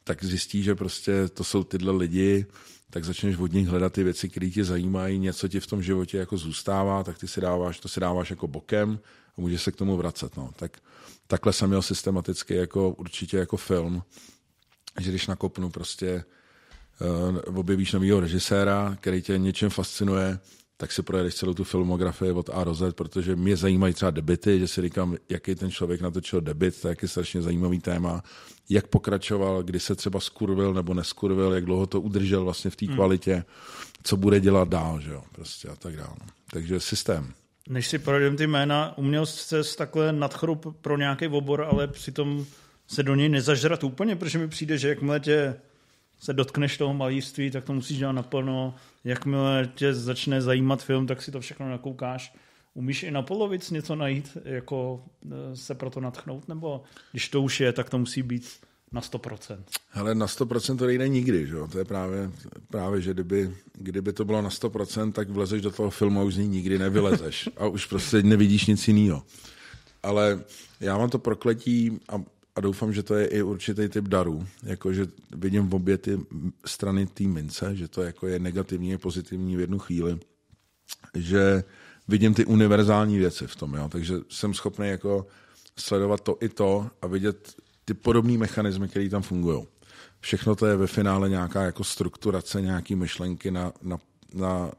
Tak zjistíš, že prostě to jsou tyhle lidi, tak začneš od nich hledat ty věci, které tě zajímají, něco ti v tom životě jako zůstává, tak ty si dáváš, to si dáváš jako bokem a můžeš se k tomu vracet, no. Tak takhle jsem měl systematicky jako určitě jako film, že když nakopnu prostě objevíš novýho režiséra, který tě něčím fascinuje, tak si projedeš celou tu filmografii od A do Z, protože mě zajímají třeba debity, že si říkám, jaký ten člověk natočil debit, to je strašně zajímavý téma, jak pokračoval, kdy se třeba skurvil nebo neskurvil, jak dlouho to udržel vlastně v té kvalitě, co bude dělat dál, že jo, prostě a tak dále. Takže systém. Než si projedeme ty jména, uměl jsi takhle nadchrup pro nějaký obor, ale přitom se do něj nezažrat úplně, protože mi přijde, že jakmile tě se dotkneš toho malířství, tak to musíš dělat naplno. Jakmile tě začne zajímat film, tak si to všechno nakoukáš. Umíš i na polovic něco najít, jako se pro to nadchnout? Nebo když to už je, tak to musí být na 100%? Hele, na 100% to nejde nikdy, že jo? To je právě že kdyby to bylo na 100%, tak vlezeš do toho filmu a už z ní nikdy nevylezeš. A už prostě nevidíš nic jiného. Ale já mám to prokletí a doufám, že to je i určitý typ darů, jakože vidím v obě ty strany té mince, že to jako je negativní a pozitivní v jednu chvíli, že vidím ty univerzální věci v tom, jo? Takže jsem schopný jako sledovat to i to a vidět ty podobné mechanismy, které tam fungují. Všechno to je ve finále nějaká jako strukturace, nějaký myšlenky na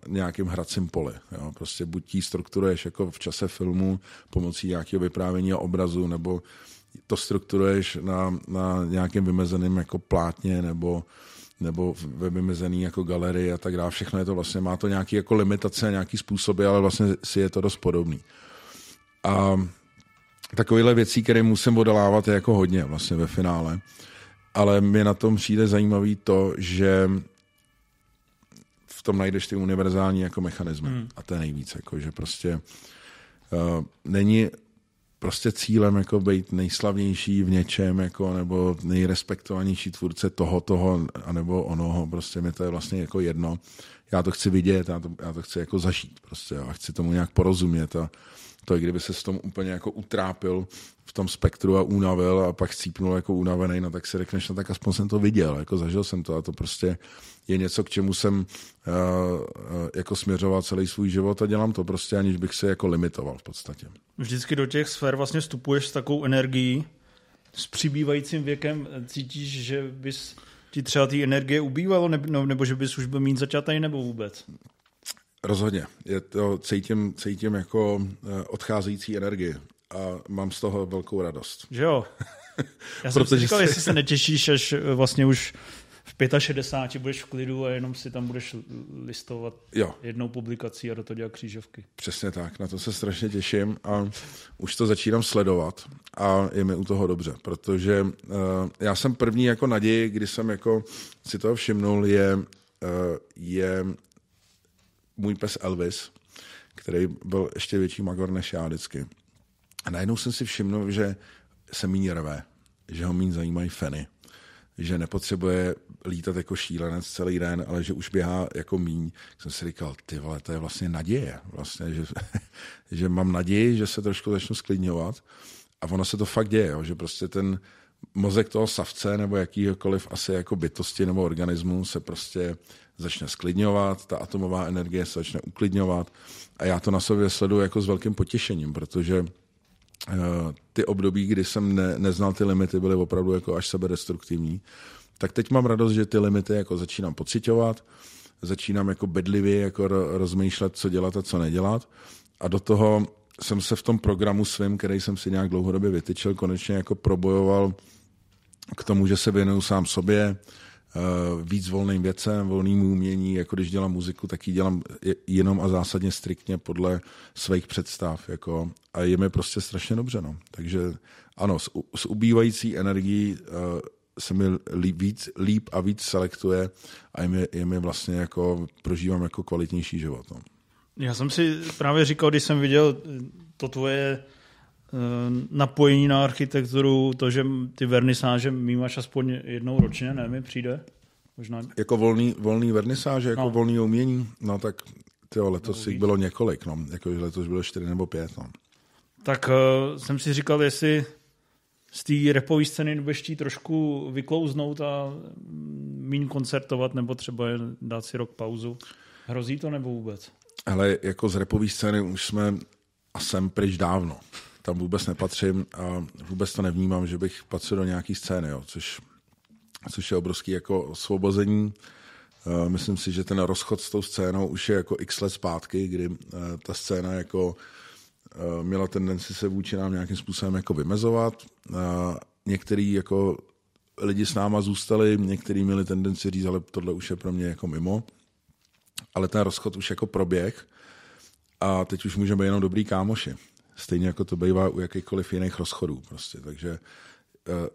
nějakém hracím poli. Jo? Prostě buď tí strukturuješ jako v čase filmu pomocí nějakého vyprávění a obrazu, nebo to strukturuješ na nějakém vymezeném jako plátně nebo ve vymezený jako galerii a tak dále. Všechno je to vlastně, má to nějaké jako limitace, nějaký způsoby, ale vlastně si je to dost podobný. A takovéhle věcí, které musím odolávat, je jako hodně vlastně ve finále. Ale mě na tom přijde zajímavý to, že v tom najdeš ty univerzální jako mechanismy. A to je nejvíc, jako, že prostě není prostě cílem jako být nejslavnější v něčem, jako, nebo nejrespektovanější tvůrce toho, anebo onoho, prostě mi to je vlastně jako jedno. Já to chci vidět, já to chci jako zažít, prostě, a chci tomu nějak porozumět a to, kdyby se s tom úplně jako utrápil v tom spektru a unavil a pak cípnul jako unavený, no tak si řekneš, no tak aspoň jsem to viděl, jako zažil jsem to a to prostě je něco, k čemu jsem jako směřoval celý svůj život a dělám to prostě, aniž bych se jako limitoval v podstatě. Vždycky do těch sfér vlastně vstupuješ s takovou energií, s přibývajícím věkem cítíš, že bys ti třeba ty energie ubývalo, nebo že bys už byl mít začátej, nebo vůbec? Rozhodně. Cítím jako odcházející energii a mám z toho velkou radost. Že jo. Já jsem si říkal, jestli se netěšíš, až vlastně už v 65 budeš v klidu a jenom si tam budeš listovat jednou publikací a do toho dělat křížovky. Přesně tak, na to se strašně těším a už to začínám sledovat a je mi u toho dobře, protože já jsem první jako naději, kdy jsem jako si toho všimnul, je můj pes Elvis, který byl ještě větší magor než já vždycky. A najednou jsem si všimnul, že se míň rve, že ho míň zajímají feny, že nepotřebuje lítat jako šílenec celý den, ale že už běhá jako míň, jsem si říkal, ty vole, to je vlastně naděje, vlastně, že mám naději, že se trošku začnu sklidňovat a ono se to fakt děje, jo, že prostě ten mozek toho savce nebo jakýhokoliv asi jako bytosti nebo organismu se prostě začne sklidňovat, ta atomová energie se začne uklidňovat a já to na sobě sleduju jako s velkým potěšením, protože ty období, kdy jsem neznal ty limity, byly opravdu jako až sebedestruktivní. Tak teď mám radost, že ty limity jako začínám pociťovat, začínám jako bedlivě jako rozmýšlet, co dělat a co nedělat. A do toho jsem se v tom programu svým, který jsem si nějak dlouhodobě vytyčil, konečně jako probojoval k tomu, že se věnuju sám sobě, víc volným věcem, volným umění, jako když dělám muziku, tak ji dělám jenom a zásadně striktně podle svých představ. Jako, a je mi prostě strašně dobře. No. Takže ano, s ubývající energií se mi líp a víc selektuje a je mi vlastně jako, prožívám jako kvalitnější život. No. Já jsem si právě říkal, když jsem viděl to tvoje napojení na architekturu, to, že ty vernisáže míváš aspoň jednou ročně, ne, mi přijde? Možná... Jako volný vernisáže, jako no. Volný umění, no tak tyjo, letos jich bylo několik, no, jako letos bylo 4 nebo 5, no. Tak jsem si říkal, jestli z té repové scény budeš chtít trošku vyklouznout a míň koncertovat, nebo třeba dát si rok pauzu. Hrozí to nebo vůbec? Hele, jako z repové scény už jsme a jsem pryč dávno. Tam vůbec nepatřím a vůbec to nevnímám, že bych patřil do nějaký scény, jo, což je obrovský jako osvobození. Myslím si, že ten rozchod s tou scénou už je jako x let zpátky, kdy ta scéna jako měla tendenci se vůči nám nějakým způsobem jako vymezovat. Některý jako lidi s náma zůstali, některý měli tendenci říct, ale tohle už je pro mě jako mimo. Ale ten rozchod už jako proběh a teď už můžeme jenom dobrý kámoši. Stejně jako to bývá u jakýchkoliv jiných rozchodů. Prostě. Takže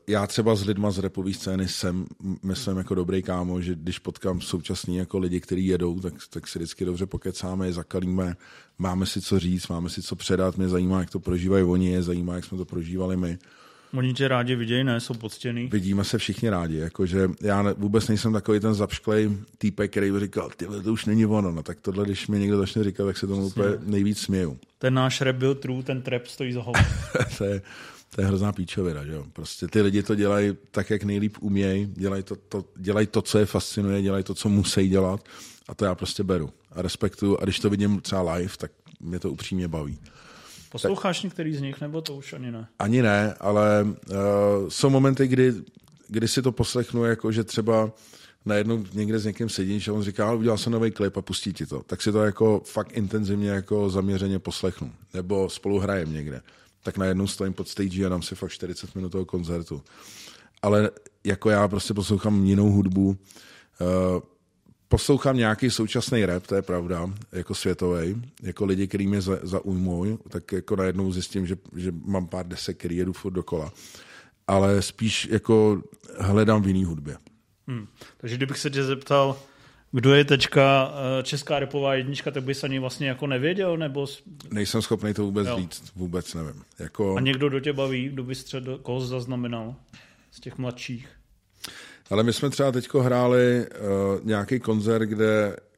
já třeba s lidma z repové scény jsem, myslím, jako dobrý kámo, že když potkám současný jako lidi, kteří jedou, tak si vždycky dobře pokecáme, zakalíme, máme si co říct, máme si co předat, mě zajímá, jak to prožívají oni, je zajímá, jak jsme to prožívali my. Oni tě rádi vidějí, ne? Jsou poctěný. Vidíme se všichni rádi, jakože já vůbec nejsem takový ten zapšklej týpek, který by říkal, tyhle to už není ono, no tak tohle, když mi někdo začne říkat, tak se tomu úplně nejvíc směju. Ten náš rap byl true, ten trap stojí za hovno. To je hrozná píčovina, že jo? Prostě ty lidi to dělají tak, jak nejlíp umějí, dělají to, co je fascinuje, dělají to, co musí dělat a to já prostě beru a respektuju a když to vidím třeba live, tak mě to upřímně baví. Posloucháš některý z nich, nebo to už ani ne? Ani ne, ale jsou momenty, kdy si to poslechnu, jako že třeba najednou někde s někým sedíš a on říká, udělal jsem nový klip a pustí ti to. Tak si to jako fakt intenzivně jako zaměřeně poslechnu. Nebo spolu hrajem někde. Tak najednou stojím pod stage a dám si fakt 40 minut toho koncertu. Ale jako já prostě poslouchám jinou hudbu. Poslouchám nějaký současný rap, to je pravda, jako světový, jako lidi, který mě zaujmují, tak jako najednou zjistím, že mám pár desek, který jedu furt dokola. Ale spíš jako hledám v jiný hudbě. Takže kdybych se tě zeptal, kdo je teďka česká rapová jednička, tak bys ani vlastně jako nevěděl? Nebo... Nejsem schopný to vůbec říct, vůbec nevím. Jako... A někdo do tě baví, kdo bys třeba koho zaznamenal z těch mladších? Ale my jsme třeba teďko hráli nějaký koncert,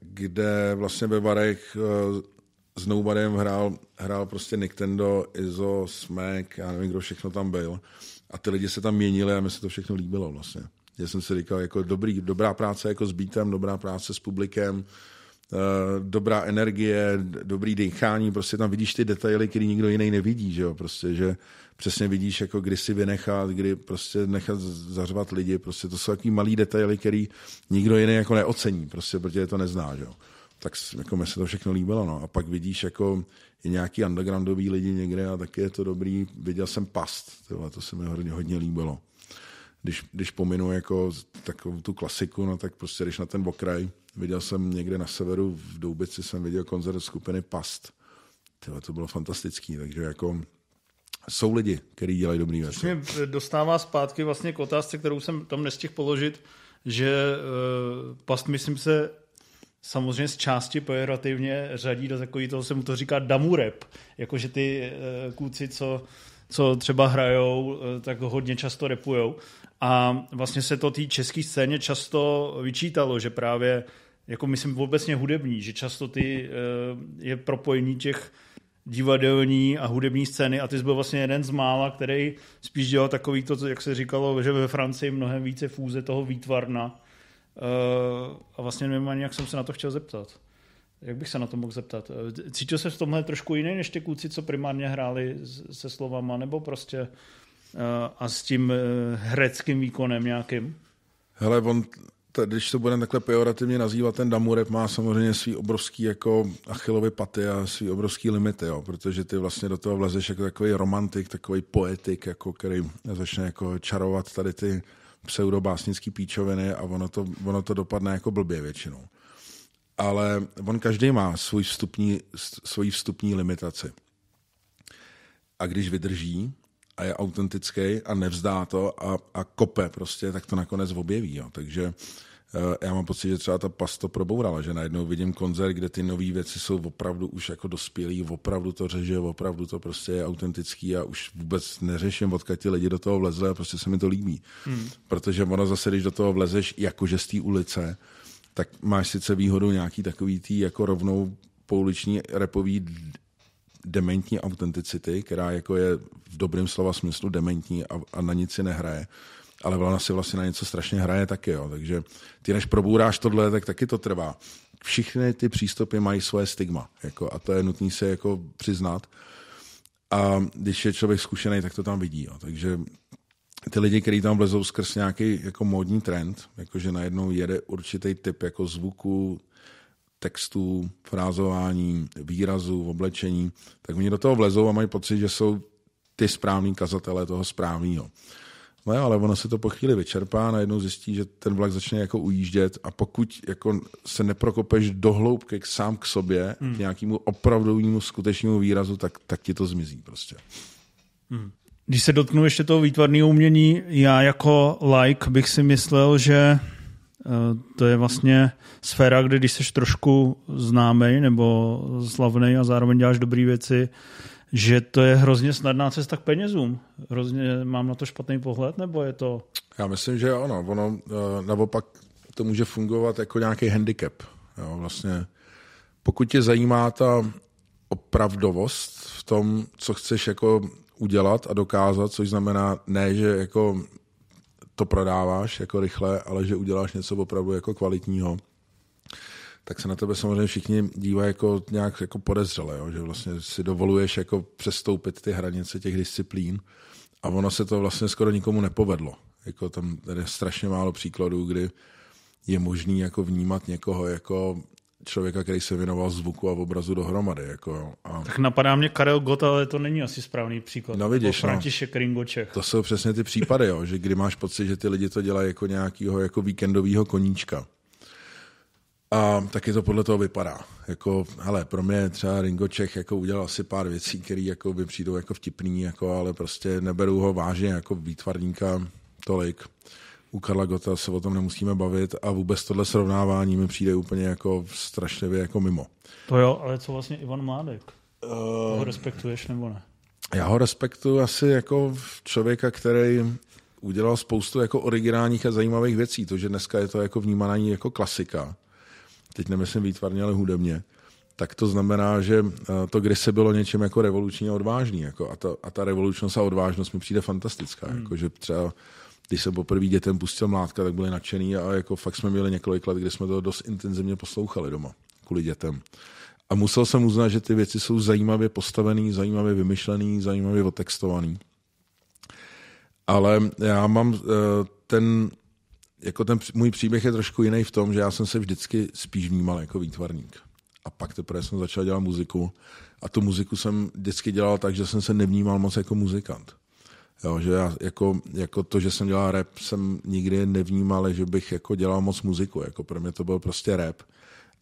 kde vlastně ve Varech s Novariem hrál prostě Niktendo, Izo, Smek, já nevím, kdo všechno tam byl. A ty lidi se tam měnili a mi se to všechno líbilo vlastně. Já jsem si říkal, jako dobrá práce jako s beatem, dobrá práce s publikem, dobrá energie, dobrý dýchání, prostě tam vidíš ty detaily, který nikdo jiný nevidí, že jo, prostě, že přesně vidíš, jako kdy si vynechat, kdy prostě nechat zařvat lidi, prostě to jsou takový malý detaily, který nikdo jiný jako neocení, prostě, protože to nezná, že jo. Tak jako mi se to všechno líbilo, no. A pak vidíš, jako je nějaký undergroundový lidi někde a taky je to dobrý. Viděl jsem Past, to se mi hodně líbilo. Když pominu jako takovou tu klasiku, no tak prostě když na ten okraj, viděl jsem někde na severu v Doubici, jsem viděl koncert skupiny Past. Tyhle, to bylo fantastický, takže jako jsou lidi, kteří dělají dobrý věci. To mě dostává zpátky vlastně k otázce, kterou jsem tam nestihl položit, že Past, myslím, se samozřejmě z části pejorativně řadí do takový toho, se mu to říká damu rap, jakože ty kluci, co co třeba hrajou, tak hodně často rapujou. A vlastně se to té české scéně často vyčítalo, že právě, jako myslím obecně hudební, že často ty je propojení těch divadelní a hudební scény a ty jsi byl vlastně jeden z mála, který spíš dělal takový to, jak se říkalo, že ve Francii mnohem více fůze toho výtvarna. A vlastně nevím ani, jak jsem se na to chtěl zeptat. Jak bych se na to mohl zeptat? Cítil se v tomhle trošku jiný než ty kluci, co primárně hráli se slovama, nebo prostě a s tím hereckým výkonem nějakým? Hele, on, když to budeme takhle pejorativně nazývat, ten damurep má samozřejmě svý obrovský jako Achillovy paty a svý obrovský limity, jo, protože ty vlastně do toho vlezeš jako takový romantik, takový poetik, jako, který začne jako čarovat tady ty pseudobásnický píčoviny a ono to dopadne jako blbě většinou. Ale on každý má svoji vstupní limitaci. A když vydrží a je autentický a nevzdá to a kope prostě, tak to nakonec objeví. Jo. Takže já mám pocit, že třeba ta Past to probourala, že najednou vidím koncert, kde ty nové věci jsou opravdu už jako dospělí, opravdu to řeže, opravdu to prostě je autentický a už vůbec neřeším, odkud ti lidi do toho vlezli a prostě se mi to líbí. Protože ono zase, když do toho vlezeš jakože z té ulice, tak máš sice výhodu nějaký takový tý jako rovnou pouliční rapový dementní autenticity, která jako je v dobrým slova smyslu dementní a na nic si nehraje, ale ona si vlastně na něco strašně hraje taky, jo. Takže ty než probouráš tohle, tak taky to trvá. Všichni ty přístupy mají svoje stigma jako, a to je nutné se jako přiznat a když je člověk zkušený, tak to tam vidí, jo. Takže ty lidi, kteří tam vlezou skrz nějaký jako módní trend, jakože najednou jede určitý typ jako zvuku, textů, frázování, výrazů, oblečení, tak oni do toho vlezou a mají pocit, že jsou ty správný kazatelé toho správného. No jo, ale ono se to po chvíli vyčerpá, najednou zjistí, že ten vlak začne jako ujíždět a pokud jako se neprokopeš do hloubky sám k sobě, k nějakému opravdovému skutečnému výrazu, tak ti to zmizí prostě. Když se dotknu ještě toho výtvarného umění, já jako laik bych si myslel, že to je vlastně sféra, kde když jsi trošku známej nebo slavnej a zároveň děláš dobré věci, že to je hrozně snadná cesta k penězům. Hrozně mám na to špatný pohled, nebo je to... Já myslím, že ano. Ono naopak to může fungovat jako nějaký handicap. Jo, vlastně, pokud tě zajímá ta opravdovost v tom, co chceš jako udělat a dokázat, což znamená ne, že jako to prodáváš jako rychle, ale že uděláš něco opravdu jako kvalitního, tak se na tebe samozřejmě všichni dívají jako nějak jako podezřele, jo? Že vlastně si dovoluješ jako přestoupit ty hranice těch disciplín a ono se to vlastně skoro nikomu nepovedlo. Jako tam je strašně málo příkladů, kdy je možný jako vnímat někoho jako člověka, který se věnoval zvuku a obrazu dohromady. Jako a... Tak napadá mě Karel Gott, ale to není asi správný příklad. No vidíš, František Ringo Čech. To jsou přesně ty případy, jo, že kdy máš pocit, že ty lidi to dělají jako nějakého jako víkendového koníčka. A taky to podle toho vypadá. Jako, hele, pro mě třeba Ringo Čech jako udělal asi pár věcí, které jako by přijdou jako vtipný, jako, ale prostě neberu ho vážně jako výtvarníka tolik. U Karla Gotta se o tom nemusíme bavit a vůbec tohle srovnávání mi přijde úplně jako strašlivě jako mimo. To jo, ale co vlastně Ivan Mládek? Ho respektuješ nebo ne? Já ho respektuji asi jako člověka, který udělal spoustu jako originálních a zajímavých věcí. To, že dneska je to jako vnímaný jako klasika. Teď nemyslím výtvarně, ale hudebně. Tak to znamená, že to kdysi bylo něčím jako revoluční a odvážný. Jako a ta revolučnost a odvážnost mi přijde fantastická. Jako, že třeba když jsem poprvé dětem pustil Mládka, tak byli nadšený a jako fakt jsme měli několik let, kdy jsme to dost intenzivně poslouchali doma kvůli dětem. A musel jsem uznat, že ty věci jsou zajímavě postavený, zajímavě vymyšlený, zajímavě otextovaný. Ale já mám ten můj příběh je trošku jiný v tom, že já jsem se vždycky spíš vnímal jako výtvarník. A pak teprve jsem začal dělat muziku a tu muziku jsem vždycky dělal tak, že jsem se nevnímal moc jako muzikant. Jo, že já jako to, že jsem dělal rap, jsem nikdy nevnímal, že bych jako dělal moc muziku. Jako pro mě to byl prostě rap.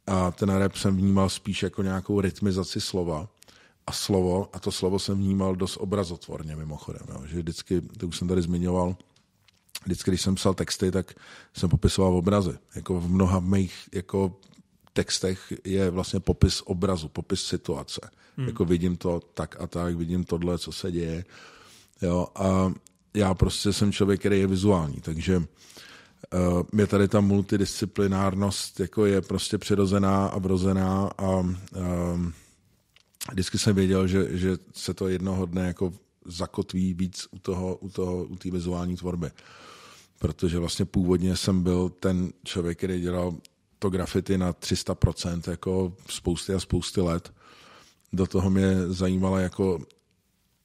A ten rap jsem vnímal spíš jako nějakou rytmizaci slova. A to slovo jsem vnímal dost obrazotvorně mimochodem. Jo. Že vždycky, to už jsem tady zmiňoval, vždycky, když jsem psal texty, tak jsem popisoval obrazy. Jako v mnoha mých jako textech je vlastně popis obrazu, popis situace. Jako vidím to tak a tak, vidím tohle, co se děje. Jo? A já prostě jsem člověk, který je vizuální, takže mě tady ta multidisciplinárnost jako je prostě přirozená a vrozená a vždycky jsem věděl, že se to jednoho dne jako zakotví víc u té vizuální tvorby. Protože vlastně původně jsem byl ten člověk, který dělal to graffiti na 300%, jako spousty a spousty let. Do toho mě zajímala jako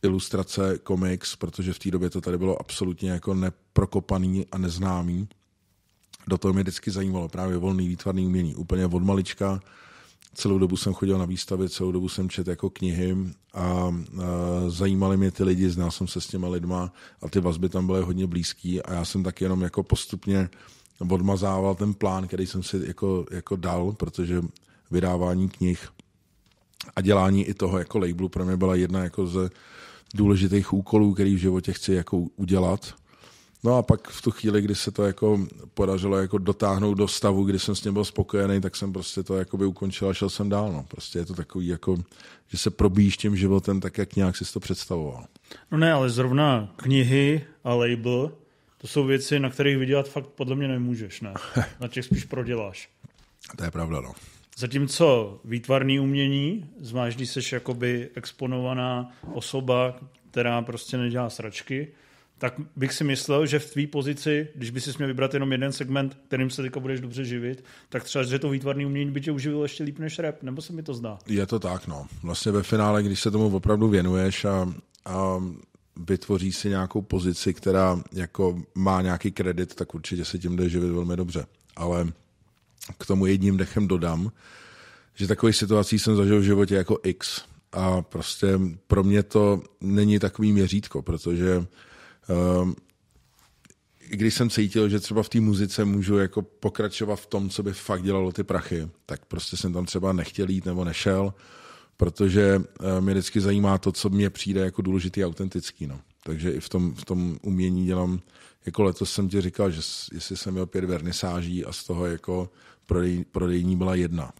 ilustrace, komiks, protože v té době to tady bylo absolutně jako neprokopaný a neznámý. Do toho mě vždycky zajímalo právě volný výtvarný umění. Úplně od malička. Celou dobu jsem chodil na výstavy, celou dobu jsem četl jako knihy a zajímali mě ty lidi, znal jsem se s těma lidma a ty vazby tam byly hodně blízký a já jsem tak jenom jako postupně odmazával ten plán, který jsem si jako dal, protože vydávání knih a dělání i toho jako labelu pro mě byla jedna jako ze důležitých úkolů, který v životě chci jako udělat. No a pak v tu chvíli, kdy se to jako podařilo jako dotáhnout do stavu, kdy jsem s ním byl spokojený, tak jsem prostě to jakoby ukončil a šel jsem dál. No. Prostě je to takový, jako, že se probíjíš tím životem tak, jak nějak si to představoval. No ne, ale zrovna knihy a label, to jsou věci, na kterých vydělat fakt podle mě nemůžeš, ne? Na těch spíš proděláš. To je pravda, no. Zatímco výtvarný umění, zvlášť když jsi jakoby exponovaná osoba, která prostě nedělá sračky, tak bych si myslel, že v tvý pozici, když by si měl vybrat jenom jeden segment, kterým se teďka budeš dobře živit, tak třeba, že to výtvarný umění by tě uživilo ještě líp než rap, nebo se mi to zdá? Je to tak, no. Vlastně ve finále, když se tomu opravdu věnuješ a vytvoří si nějakou pozici, která jako má nějaký kredit, tak určitě se tím jde živit velmi dobře. Ale k tomu jedním dechem dodám, že takových situací jsem zažil v životě jako X. A prostě pro mě to není takový měřítko, protože když jsem cítil, že třeba v té muzice můžu jako pokračovat v tom, co by fakt dělalo ty prachy, tak prostě jsem tam třeba nechtěl jít nebo nešel, protože mě vždycky zajímá to, co mně přijde jako důležitý a autentický. No. Takže i v tom umění dělám, jako letos jsem ti říkal, že jestli jsem měl 5 vernisáží a z toho jako prodejní byla 1.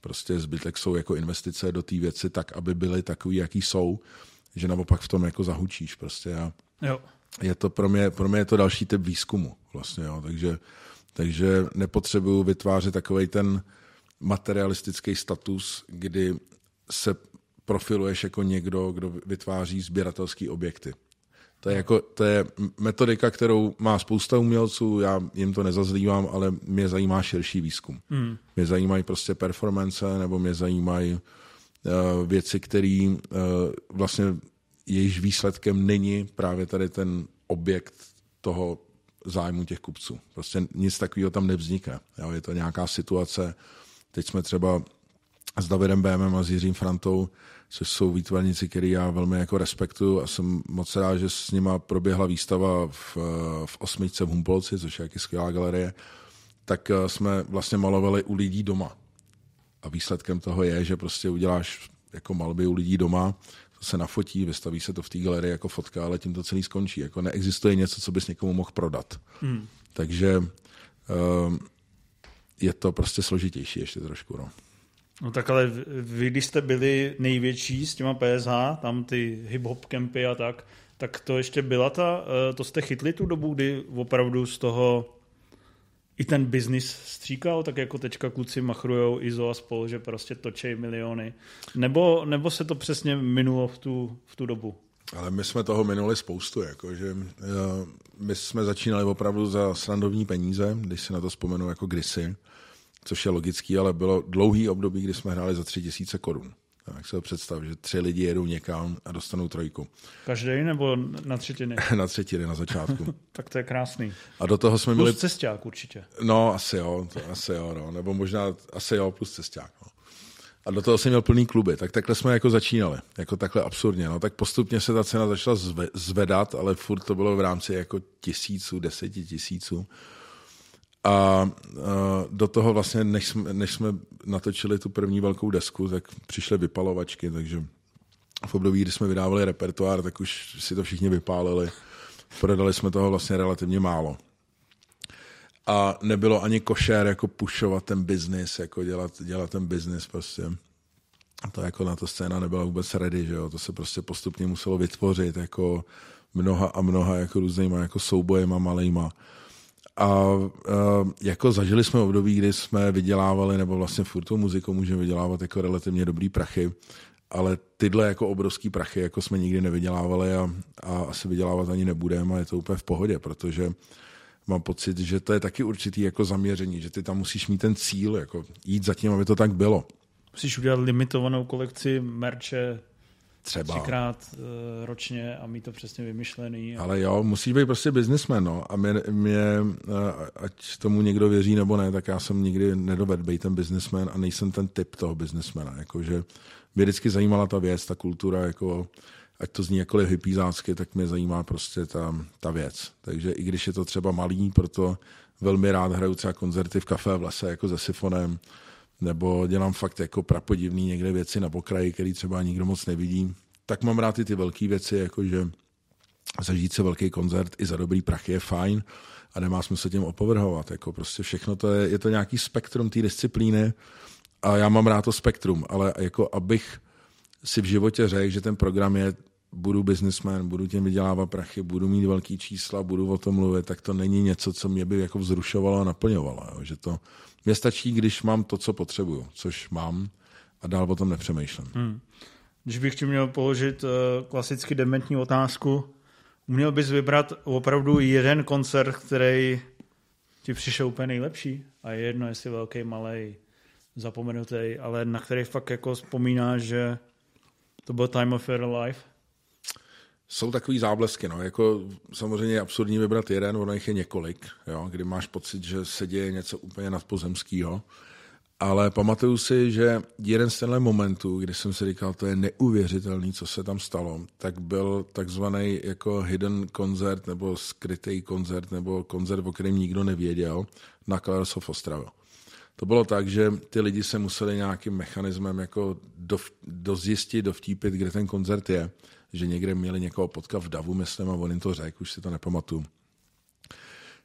Prostě zbytek jsou jako investice do té věci tak, aby byly takový, jaký jsou, že naopak v tom jako zahučíš prostě a jo. Je to pro mě je to další typ výzkumu vlastně, jo. Takže nepotřebuju vytvářet takovej ten materialistický status, kdy se profiluješ jako někdo, kdo vytváří sběratelský objekty. To je metodika, kterou má spousta umělců, já jim to nezazlívám, ale mě zajímá širší výzkum. Mě zajímají prostě performance, nebo mě zajímají věci, které vlastně jejíž výsledkem není právě tady ten objekt toho zájmu těch kupců. Prostě nic takového tam nevzniká. Jo, je to nějaká situace. Teď jsme třeba s Davidem Bémem a s Jiřím Frantou, což jsou výtvarníci, který já velmi jako respektuju a jsem moc rád, že s nima proběhla výstava v Osmičce v Humpolci, což je jaký skvělá galerie, tak jsme vlastně malovali u lidí doma. A výsledkem toho je, že prostě uděláš jako malby u lidí doma, se nafotí, vystaví se to v té galerii jako fotka, ale tím to celý skončí. Jako neexistuje něco, co bys někomu mohl prodat. Takže je to prostě složitější ještě trošku. No. No tak ale vy, když jste byli největší s těma PSH, tam ty hip-hop kempy a tak to ještě byla to jste chytli tu dobu, kdy opravdu z toho i ten biznis stříkal, tak jako teďka kluci machrujou Izo a spol, že prostě točej miliony. Nebo se to přesně minulo v tu dobu? Ale my jsme toho minuli spoustu. Jakože, my jsme začínali opravdu za srandovní peníze, když si na to vzpomenu jako kdysi, což je logický, ale bylo dlouhý období, kdy jsme hráli za 3 000 korun. Tak se to představ, že 3 lidi jedou někam a dostanou 3. Každej nebo na třetiny? Na třetiny na začátku. Tak to je krásný. A do toho jsme plus měli cesták určitě. No, asi jo, no. Nebo možná asi jo plus cesták. No. A do toho jsem měl plný kluby, tak takhle jsme jako začínali, jako takhle absurdně, no. Tak postupně se ta cena začala zvedat, ale furt to bylo v rámci jako 1000, 10 000. A do toho vlastně, než jsme natočili tu první velkou desku, tak přišly vypalovačky, takže v období, kdy jsme vydávali repertoár, tak už si to všichni vypálili. Prodali jsme toho vlastně relativně málo. A nebylo ani košer jako pušovat ten biznis, jako dělat ten biznis prostě. To jako na to scéna nebyla vůbec ready, že jo? To se prostě postupně muselo vytvořit, jako mnoha a mnoha jako různýma jako soubojema malejma. A jako zažili jsme období, kdy jsme vydělávali, nebo vlastně furt tu muziku můžeme vydělávat jako relativně dobrý prachy, ale tyhle jako obrovský prachy jako jsme nikdy nevydělávali a asi vydělávat ani nebudeme a je to úplně v pohodě, protože mám pocit, že to je taky určitý jako zaměření, že ty tam musíš mít ten cíl, jako jít za tím, aby to tak bylo. Musíš udělat limitovanou kolekci merče třeba 3krát ročně a mít to přesně vymyšlený. Ale jo, musíš být prostě businessman, no. A mě, ať tomu někdo věří nebo ne, tak já jsem nikdy nedovedl být ten businessman a nejsem ten typ toho businessmana. Jakože mě vždycky zajímala ta věc, ta kultura, jako, ať to zní jakkoliv hippízácky, tak mě zajímá prostě ta věc. Takže i když je to třeba malý, proto velmi rád hraju třeba koncerty v Café v lese jako se sifonem, nebo dělám fakt jako prapodivný někde věci na pokraji, který třeba nikdo moc nevidí, tak mám rád i ty velké věci, jakože zažít se velký koncert i za dobrý prachy je fajn a nemá smysl tím opovrhovat. Jako prostě všechno to je to nějaký spektrum té disciplíny a já mám rád to spektrum, ale jako abych si v životě řekl, že ten program je budu businessman, budu tím vydělávat prachy, budu mít velký čísla, budu o tom mluvit, tak to není něco, co mě by jako vzrušovalo a naplňovalo. Jo? Že to mě stačí, když mám to, co potřebuju, což mám a dál o tom nepřemýšlím. Když bych ti měl položit klasicky dementní otázku, uměl bys vybrat opravdu jeden koncert, který ti přišel úplně nejlepší a je jedno, jestli velký, malej, zapomenutý, ale na který fakt jako vzpomínáš, že to byl Time of Your Life? Jsou takový záblesky, no, jako samozřejmě je absurdní vybrat jeden, ono jich je několik, jo, kdy máš pocit, že se děje něco úplně nadpozemského, ale pamatuju si, že jeden z tenhle momentů, kdy jsem si říkal, to je neuvěřitelný, co se tam stalo, tak byl takzvaný jako hidden koncert, nebo skrytý koncert, nebo koncert, o kterém nikdo nevěděl, na Klarsov Ostravě. To bylo tak, že ty lidi se museli nějakým mechanismem jako dovtípit, kde ten koncert je, že někde měli někoho potkat v davu, myslím, a on jim to řekl, už si to nepamatuju.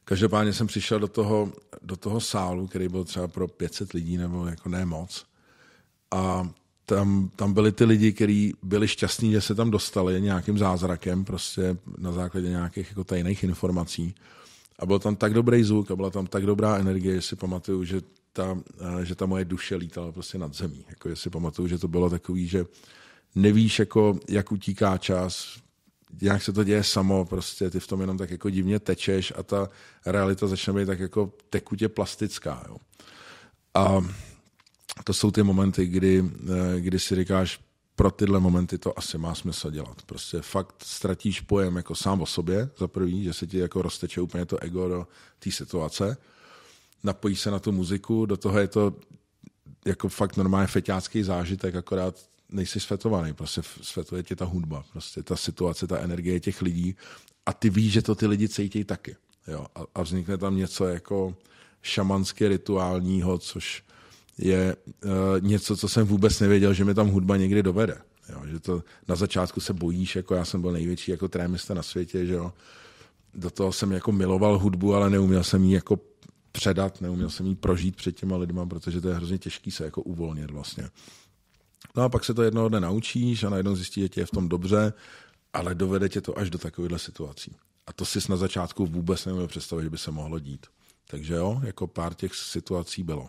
Každopádně jsem přišel do toho sálu, který byl třeba pro 500 lidí, nebo jako ne moc. A tam byli ty lidi, kteří byli šťastní, že se tam dostali nějakým zázrakem, prostě na základě nějakých jako tajných informací. A byl tam tak dobrý zvuk a byla tam tak dobrá energie, že si pamatuju, že ta moje duše lítala prostě nad zemí. Jako, že si pamatuju, že to bylo takový, že nevíš, jako, jak utíká čas, jak se to děje samo, prostě ty v tom jenom tak jako divně tečeš a ta realita začne být tak jako tekutě plastická. Jo. A to jsou ty momenty, kdy si říkáš, pro tyhle momenty to asi má smysl dělat. Prostě fakt ztratíš pojem jako sám o sobě, za první, že se ti jako rozteče úplně to ego do té situace, napojíš se na tu muziku, do toho je to jako fakt normálně feťácký zážitek, akorát nejsi světovaný, prostě světuje tě ta hudba, prostě ta situace, ta energie těch lidí a ty víš, že to ty lidi cítějí taky. Jo? A vznikne tam něco jako šamansky rituálního, což je něco, co jsem vůbec nevěděl, že mi tam hudba někdy dovede. Jo? Že to na začátku se bojíš, jako já jsem byl největší jako trémista na světě, že jo? Do toho jsem jako miloval hudbu, ale neuměl jsem ji jako předat, neuměl jsem ji prožít před těma lidma, protože to je hrozně těžký se jako uvolnit vlastně. No a pak se to jednoho dne naučíš a najednou zjistíš, že tě je v tom dobře, ale dovede tě to až do takovýchhle situací. A to si na začátku vůbec neměl představit, že by se mohlo dít. Takže jo, jako pár těch situací bylo.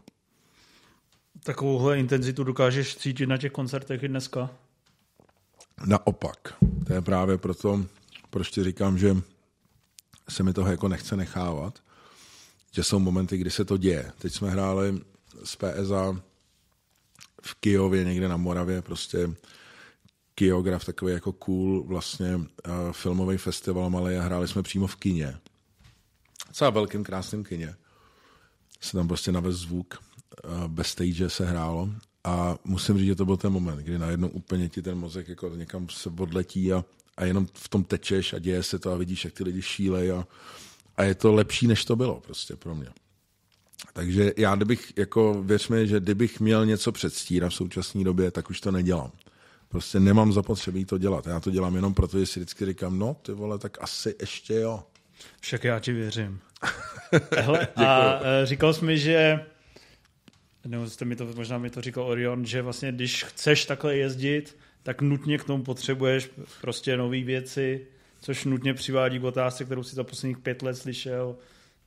Takovouhle intenzitu dokážeš cítit na těch koncertech i dneska? Naopak. To je právě proto, proč ti říkám, že se mi toho jako nechce nechávat, že jsou momenty, kdy se to děje. Teď jsme hráli s PSH v Kyjově, někde na Moravě, prostě Kyjograf, takový jako cool vlastně filmový festival malý a hráli jsme přímo v kině. Celá velkým krásným kině. Se tam prostě navez zvuk, bez stage se hrálo a musím říct, že to byl ten moment, kdy najednou úplně ti ten mozek jako někam se odletí a jenom v tom tečeš a děje se to a vidíš, jak ty lidi šílej a je to lepší, než to bylo prostě pro mě. Takže já kdybych, jako věř mi, že kdybych měl něco předstírat v současné době, tak už to nedělám. Prostě nemám zapotřebí to dělat. Já to dělám jenom proto, že si vždycky říkám, no ty vole, tak asi ještě jo. Však já ti věřím. Hele, a říkal jsi mi, že, nebo jste mi to, možná mi to říkal Orion, že vlastně když chceš takhle jezdit, tak nutně k tomu potřebuješ prostě nové věci, což nutně přivádí k otázce, kterou si za posledních 5 let slyšel.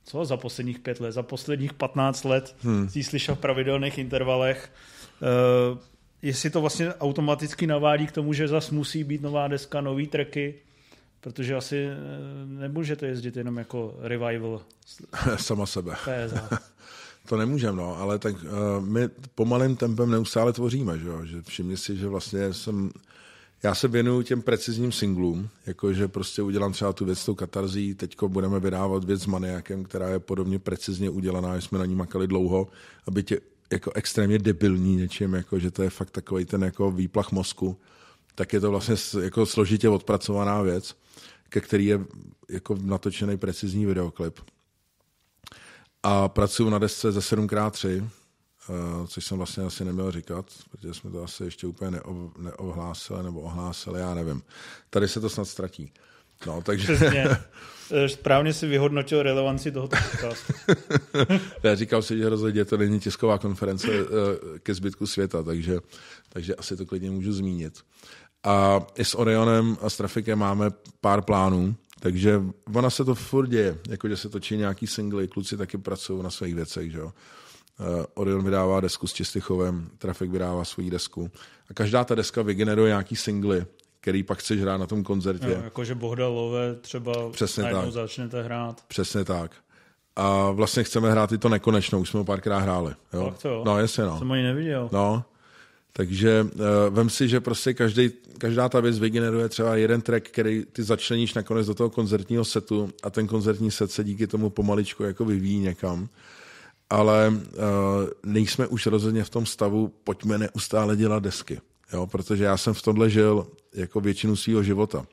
Co za posledních 5 let? Za posledních 15 let jsi slyšel v pravidelných intervalech. Jestli to vlastně automaticky navádí k tomu, že zas musí být nová deska, nový tracky, protože asi nemůžete jezdit jenom jako revival. Sama sebe. To nemůžeme, no, ale tak my pomalým tempem neustále tvoříme, že jo? Že všimni si, že vlastně já se věnuju těm precizním singlům, jakože prostě udělám třeba tu věc s tou katarzí, teďko budeme vydávat věc s Maniakem, která je podobně precizně udělaná, že jsme na ní makali dlouho, aby tě jako extrémně debilní něčím, jako že to je fakt takovej ten jako výplach mozku, tak je to vlastně jako složitě odpracovaná věc, ke který je jako natočený precizní videoklip. A pracuju na desce ze 7x3, což jsem vlastně asi neměl říkat, protože jsme to asi ještě úplně neohlásili nebo ohlásili, já nevím. Tady se to snad ztratí. No, takže... Přesně. Správně si vyhodnotil relevanci tohoto podcastu. Já říkal si, že rozhodně to není tisková konference ke zbytku světa, takže asi to klidně můžu zmínit. A i s Orionem a s Trafikem máme pár plánů, takže ona se to furt děje, jakože se točí nějaký singly, kluci taky pracují na svých věcech, že jo. Orion vydává desku s Čistichovem, Trafik vydává svou desku a každá ta deska vygeneruje nějaký singly, který pak chceš hrát na tom koncertě. No, jakože Bohdalové třeba najednou začnete hrát. Přesně tak. A vlastně chceme hrát i to nekonečno, už jsme ho párkrát hráli. Jo? Tak to jo. No, jasně, no. Jsem ani neviděl. No, takže vem si, že prostě každá ta věc vygeneruje třeba jeden track, který ty začleníš nakonec do toho koncertního setu a ten koncertní set se díky tomu pomaličku jako vyvíjí někam. Ale nejsme už rozhodně v tom stavu, pojďme neustále dělat desky. Jo, protože já jsem v tomhle žil jako většinu svého života.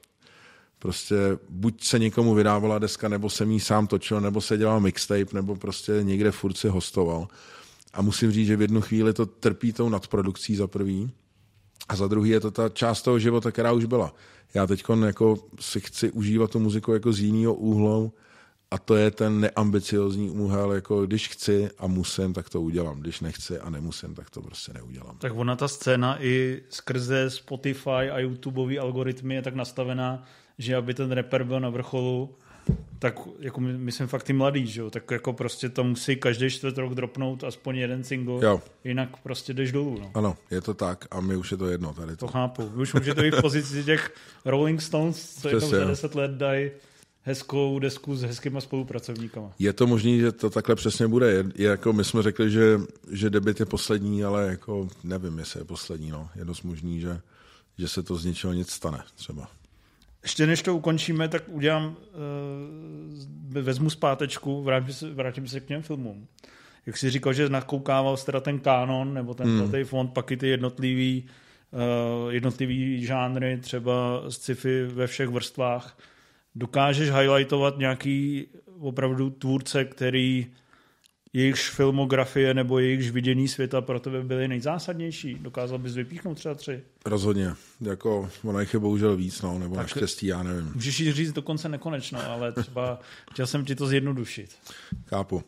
Prostě buď se někomu vydávala deska, nebo jsem jí sám točil, nebo se dělal mixtape, nebo prostě někde furt si hostoval. A musím říct, že v jednu chvíli to trpí tou nadprodukcí za prvý a za druhý je to ta část toho života, která už byla. Já teď jako si chci užívat tu muziku jako z jiného úhlu a to je ten neambiciozní úhel, jako když chci a musím, tak to udělám. Když nechci a nemusím, tak to prostě neudělám. Tak ona ta scéna i skrze Spotify a YouTubeový algoritmy je tak nastavená, že aby ten rapper byl na vrcholu, tak jako myslím fakt ty mladý, že jo? Tak jako prostě to musí každý čtvrt rok dropnout aspoň jeden single, jo. Jinak prostě jdeš dolů. No. Ano, je to tak a my už je to jedno tady. To chápu. Vy už můžete být v pozici těch Rolling Stones, co je tam za 10 let dají hezkou desku s hezkýma spolupracovníkama. Je to možný, že to takhle přesně bude. Je jako my jsme řekli, že debut je poslední, ale jako nevím, jestli je poslední. No. Je dost možný, že se to z ničeho nic stane třeba. Ještě než to ukončíme, tak udělám, vezmu zpátečku, vrátím se k těm filmům. Jak jsi říkal, že nakoukával teda ten kánon nebo ten zlatý fond, pak i ty jednotlivý žánry, třeba sci-fi ve všech vrstvách. Dokážeš highlightovat nějaký opravdu tvůrce, který jejichž filmografie nebo jejichž vidění světa pro tebe byly nejzásadnější? Dokázal bys vypíchnout třeba 3? Rozhodně. Jako, ono jich je bohužel víc, no, nebo tak naštěstí, já nevím. Můžeš jich říct dokonce nekonečno, ale třeba chtěl jsem ti to zjednodušit. Chápu.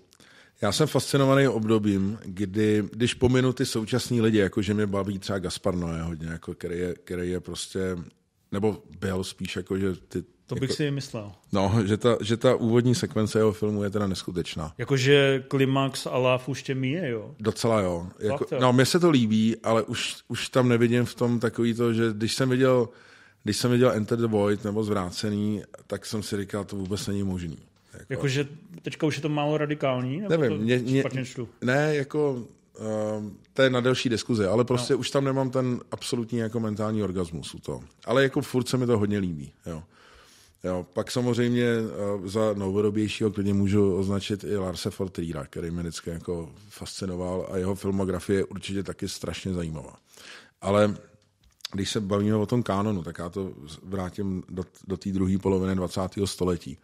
Já jsem fascinovaný obdobím, když pominu ty současní lidi, jakože mě baví třeba Gaspar Noé hodně, jako, který je prostě, nebo byl spíš jako, že ty. To bych si myslel. No, že ta úvodní sekvence jeho filmu je teda neskutečná. Jakože klimax a láv už tě míje, jo? Docela jo. No, mně se to líbí, ale už tam nevidím v tom takový to, že když jsem viděl Enter the Void nebo Zvrácený, tak jsem si říkal, to vůbec není možný. Jakože teďka už je to málo radikální? Nebo nevím. Špatně čtu? Ne, jako... to je na delší diskuze, ale prostě no. Už tam nemám ten absolutní jako mentální orgasmus u toho. Ale jako furt se mi to hodně líbí, jo. Jo, pak samozřejmě za novodobějšího klidně můžu označit i Larsa von Triera, který mě vždycky jako fascinoval a jeho filmografie je určitě taky strašně zajímavá. Ale když se bavíme o tom kánonu, tak já to vrátím do té druhé poloviny 20. století,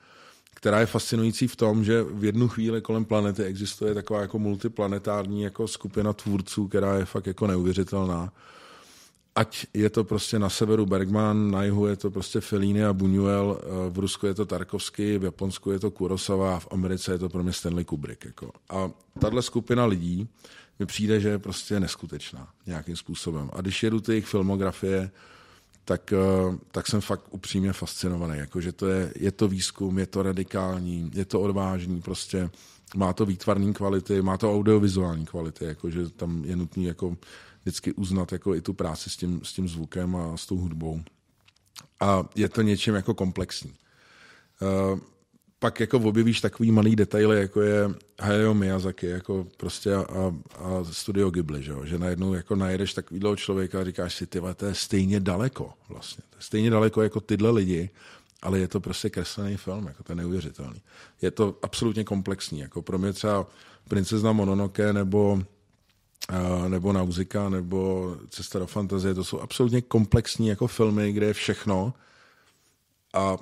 která je fascinující v tom, že v jednu chvíli kolem planety existuje taková jako multiplanetární jako skupina tvůrců, která je fakt jako neuvěřitelná. Ať je to prostě na severu Bergman, na jihu je to prostě Fellini a Buñuel, v Rusku je to Tarkovsky, v Japonsku je to Kurosawa a v Americe je to pro mě Stanley Kubrick. Jako. A tahle skupina lidí mi přijde, že je prostě neskutečná nějakým způsobem. A když jedu ty jejich filmografie, tak jsem fakt upřímně fascinovaný. Jakože to je to výzkum, je to radikální, je to odvážný, prostě má to výtvarný kvality, má to audiovizuální kvality, jakože tam je nutný jako vždycky uznat jako i tu práci s tím zvukem a s tou hudbou. A je to něčím jako komplexní. Pak jako objevíš takový malý detaily, jako je Hayao Miyazaki, jako prostě a Studio Ghibli, že najednou jako najedeš takovýhleho člověka a říkáš si, tyhle, to je stejně daleko vlastně. To je stejně daleko jako tyhle lidi, ale je to prostě kreslený film, jako to je neuvěřitelný. Je to absolutně komplexní, jako pro mě třeba Princezna Mononoke nebo Nauzika, nebo Cesta do fantazie, to jsou absolutně komplexní jako filmy, kde je všechno a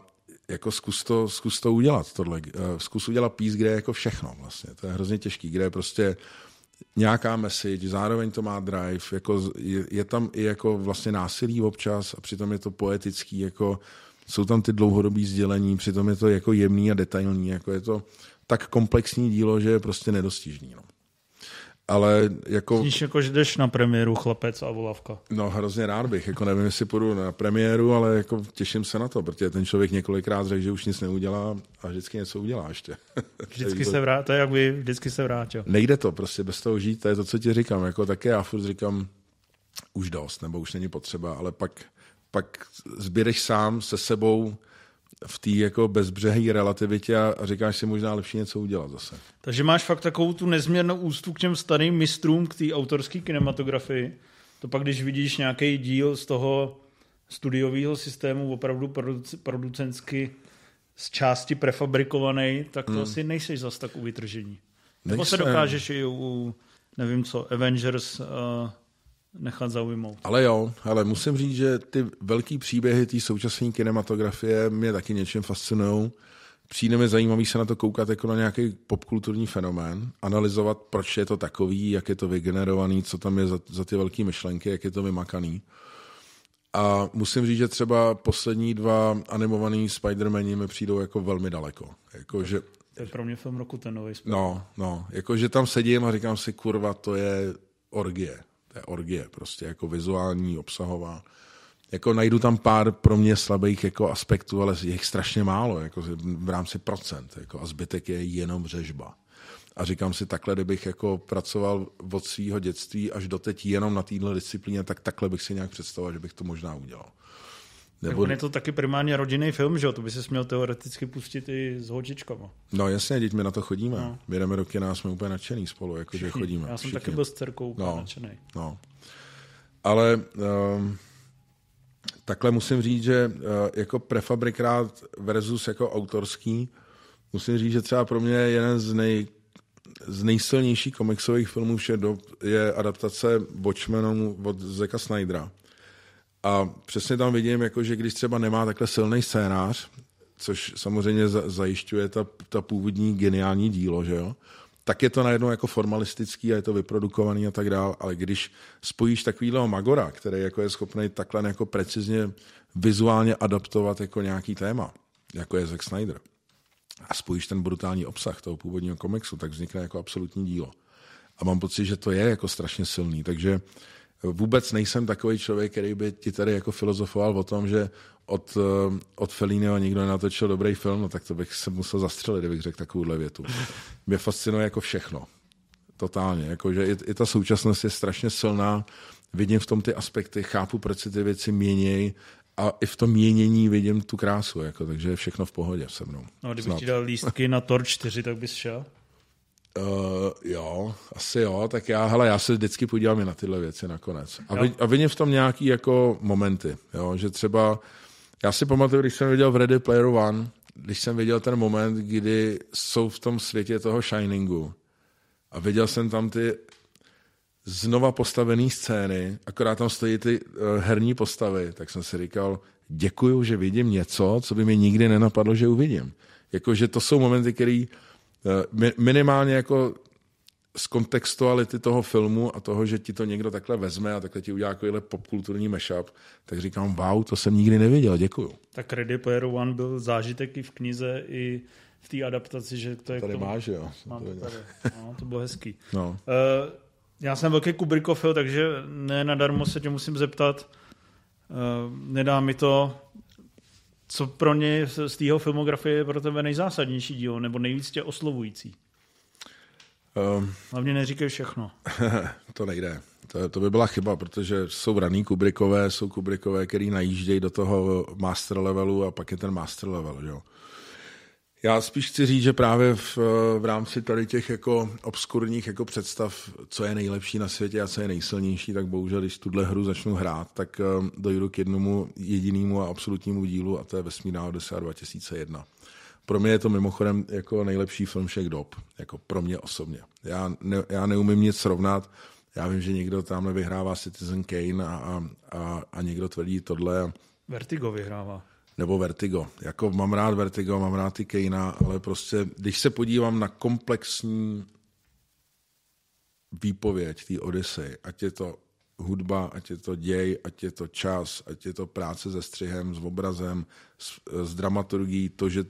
jako zkus to udělat tohle. Zkus udělat piece, kde je jako všechno vlastně. To je hrozně těžký, kde je prostě nějaká message, zároveň to má drive, jako je tam i jako vlastně násilí občas a přitom je to poetický, jako jsou tam ty dlouhodobý sdělení, přitom je to jako jemný a detailní, jako je to tak komplexní dílo, že je prostě nedostižný, no. Ale jako... Víš, jako, že jdeš na premiéru Chlapec a Volavka. No hrozně rád bych, jako nevím, jestli půjdu na premiéru, ale jako těším se na to, protože ten člověk několikrát řekl, že už nic neudělá a vždycky něco udělá ještě. Vždycky se vrátil, to je jak by vždycky se vrátil. Nejde to prostě bez toho žít, to je to, co ti říkám, jako také já furt říkám už dost, nebo už není potřeba, ale pak zběreš sám se sebou v té jako bezbřehé relativitě a říkáš si možná lepší něco udělat zase. Takže máš fakt takovou tu nezměrnou úctu k těm starým mistrům, k té autorské kinematografii. To pak, když vidíš nějaký díl z toho studiového systému opravdu producensky z části prefabrikovaný, tak to asi nejseš zas tak u vytržení. Nebo se dokážeš i u, nevím co, Avengers... nechat zaujmout. Ale jo, ale musím říct, že ty velký příběhy té současné kinematografie mě taky něčím fascinujou. Přijde mi zajímavý se na to koukat jako na nějaký popkulturní fenomén, analyzovat, proč je to takový, jak je to vygenerovaný, co tam je za ty velké myšlenky, jak je to vymakaný. A musím říct, že třeba poslední dva animovaný Spider-Mani mi přijdou jako velmi daleko. Jako, že... To je pro mě film roku ten nový Spider-Man. No, jakože tam sedím a říkám si, kurva, to je orgie. To je orgie, prostě jako vizuální, obsahová. Jako najdu tam pár pro mě slabých jako aspektů, ale je jich strašně málo, jako v rámci procent, jako a zbytek je jenom řežba. A říkám si, takhle, kdybych jako pracoval od svého dětství až doteď jenom na této disciplíně, tak takhle bych si nějak představoval, že bych to možná udělal. Nebo... On je to taky primárně rodinný film, že jo? To by se měl teoreticky pustit i s holčičkama. No jasně, děť my na to chodíme. No. Jedeme do kina, jsme úplně nadšený spolu, jakože chodíme. Já jsem všichni. Taky byl s dcerkou úplně nadšený. No. Ale takhle musím říct, že jako prefabrikát versus jako autorský, musím říct, že třeba pro mě jeden z nejsilnějších komiksových filmů všech dob je adaptace Watchmenu od Zacka Snydera. A přesně tam vidím, jako, že když třeba nemá takhle silný scénář, což samozřejmě zajišťuje ta původní geniální dílo, že jo, tak je to najednou jako formalistický a je to vyprodukovaný a tak dál, ale když spojíš takovýhleho magora, který jako je schopný takhle jako precizně vizuálně adaptovat jako nějaký téma, jako je Zack Snyder, a spojíš ten brutální obsah toho původního komiksu, tak vznikne jako absolutní dílo. A mám pocit, že to je jako strašně silný, takže vůbec nejsem takový člověk, který by ti tady jako filozofoval o tom, že od Felliniho nikdo nenatočil dobrý film, no tak to bych se musel zastřelit, kdybych řekl takovouhle větu. Mě fascinuje jako všechno. Totálně. Jakože i ta současnost je strašně silná. Vidím v tom ty aspekty, chápu, proč se ty věci měnějí a i v tom měnění vidím tu krásu. Jako, takže je všechno v pohodě se mnou. No, kdybych ti dal lístky na Thor 4, tak bys šel? Jo, asi jo, tak já se vždycky podívám i na tyhle věci nakonec. A vidím v tom nějaký jako momenty, jo, že třeba, já si pamatuju, když jsem viděl v Ready Player One, když jsem viděl ten moment, kdy jsou v tom světě toho Shiningu a viděl jsem tam ty znova postavené scény, akorát tam stojí ty herní postavy, tak jsem si říkal, děkuju, že vidím něco, co by mi nikdy nenapadlo, že uvidím. Jakože to jsou momenty, které minimálně jako z kontextuality toho filmu a toho, že ti to někdo takhle vezme a takhle ti udělá takovýhle popkulturní mashup, tak říkám, wow, to jsem nikdy neviděl, děkuju. Tak Ready Player One byl zážitek i v knize, i v té adaptaci, že to je... Tady máš, jo. Mám to tady. No, to bylo hezký. No. Já jsem velký Kubrickofil, takže ne nadarmo se tě musím zeptat, nedá mi to, co pro ně z tého filmografie je pro tebe nejzásadnější dílo, nebo nejvíc tě oslovující? Hlavně neříkej všechno. To nejde. To by byla chyba, protože jsou raný Kubrickové, jsou Kubrickové, který najíždějí do toho master levelu a pak je ten master level. Jo. Já spíš chci říct, že právě v rámci tady těch jako obskurních jako představ, co je nejlepší na světě a co je nejsilnější, tak bohužel, když tuhle hru začnu hrát, tak dojdu k jednomu jedinému a absolutnímu dílu a to je Vesmírná odysea 2001. Pro mě je to mimochodem jako nejlepší film všech dob, jako pro mě osobně. Já neumím nic srovnat. Já vím, že někdo tamhle vyhrává Citizen Kane a někdo tvrdí tohle. Vertigo vyhrává. Nebo Vertigo. Jako mám rád Vertigo, mám rád ty Kanea, ale prostě, když se podívám na komplexní výpověď té Odyssey, ať je to hudba, ať je to děj, ať je to čas, ať je to práce se střihem, s obrazem, s dramaturgií, to, že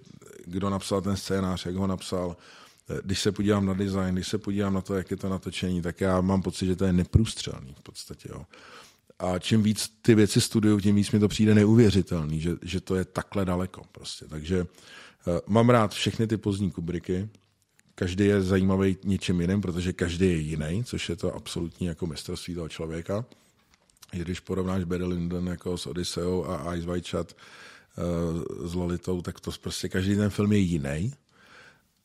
kdo napsal ten scénář, jak ho napsal, když se podívám na design, když se podívám na to, jak je to natočení, tak já mám pocit, že to je neprůstřelný v podstatě. Jo. A čím víc ty věci studuju, tím víc mi to přijde neuvěřitelný, že to je takhle daleko prostě. Takže mám rád všechny ty pozdní Kubricky. Každý je zajímavý něčím jiným, protože každý je jiný, což je to absolutní jako mistrovství toho člověka. I když porovnáš Barry Lyndon jako s Odysseou a Eyes Wide Shut s Lolitou, tak to prostě každý ten film je jiný.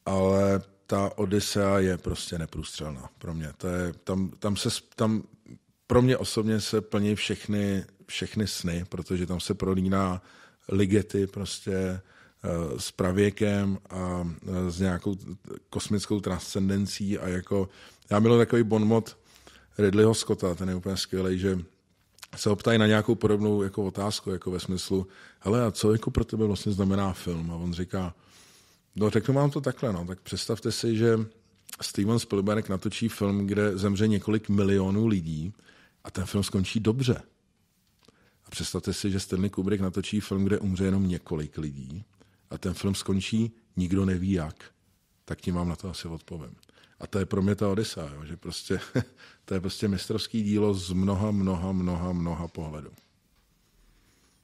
Ale ta Odysea je prostě neprůstřelná pro mě. To je, tam pro mě osobně se plní všechny sny, protože tam se prolíná Ligeti prostě s pravěkem a s nějakou kosmickou transcendencí a jako já měl takový bonmot Ridleyho Scotta, ten je úplně skvělej, že se ho ptají na nějakou podobnou jako otázku, jako ve smyslu, hele, a co jako pro tebe vlastně znamená film? A on říká, no řeknu vám to takhle, no. Tak představte si, že Steven Spielberg natočí film, kde zemře několik milionů lidí a ten film skončí dobře. A představte si, že Stanley Kubrick natočí film, kde umře jenom několik lidí a ten film skončí, nikdo neví jak. Tak tím vám na to asi odpovím. A to je pro mě ta Odysea, jo? Že prostě, to je prostě mistrovský dílo z mnoha pohledů.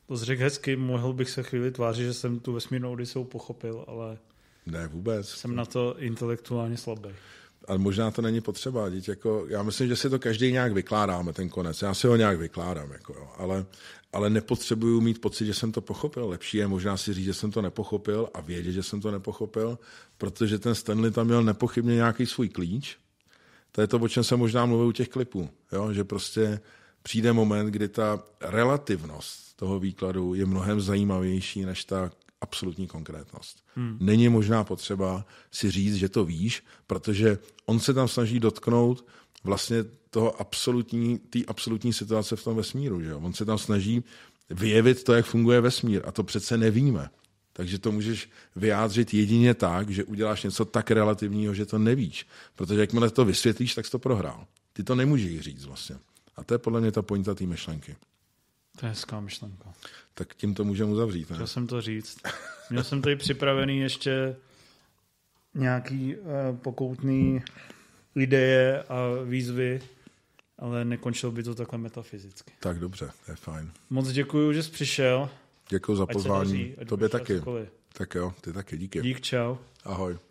To jsi řekl hezky, mohl bych se chvíli tvářit, že jsem tu Vesmírnou Odyseu pochopil, ale... Ne, vůbec. Jsem na to intelektuálně slabý. Ale možná to není potřeba. Jako, já myslím, že si to každý nějak vykládáme, ten konec. Já si ho nějak vykládám, jako, jo. Ale nepotřebuju mít pocit, že jsem to pochopil. Lepší je možná si říct, že jsem to nepochopil a vědět, že jsem to nepochopil, protože ten Stanley tam měl nepochybně nějaký svůj klíč. To je to, o čem jsem možná mluvil u těch klipů. Jo? Že prostě přijde moment, kdy ta relativnost toho výkladu je mnohem zajímavější než ta absolutní konkrétnost. Není možná potřeba si říct, že to víš, protože on se tam snaží dotknout vlastně toho absolutní, té absolutní situace v tom vesmíru. Že? On se tam snaží vyjevit to, jak funguje vesmír a to přece nevíme. Takže to můžeš vyjádřit jedině tak, že uděláš něco tak relativního, že to nevíš. Protože jakmile to vysvětlíš, tak jsi to prohrál. Ty to nemůžeš říct vlastně. A to je podle mě ta pointa té myšlenky. To je hezká myšlenka. Tak tím to můžeme uzavřít. Ne? Chtěl jsem to říct. Měl jsem tady připravený ještě nějaký pokoutný ideje a výzvy, ale nekončilo by to takhle metafyzicky. Tak dobře, to je fajn. Moc děkuju, že jsi přišel. Děkuju za pozvání. Tobě taky. Tak jo, ty taky, díky. Dík, čau. Ahoj.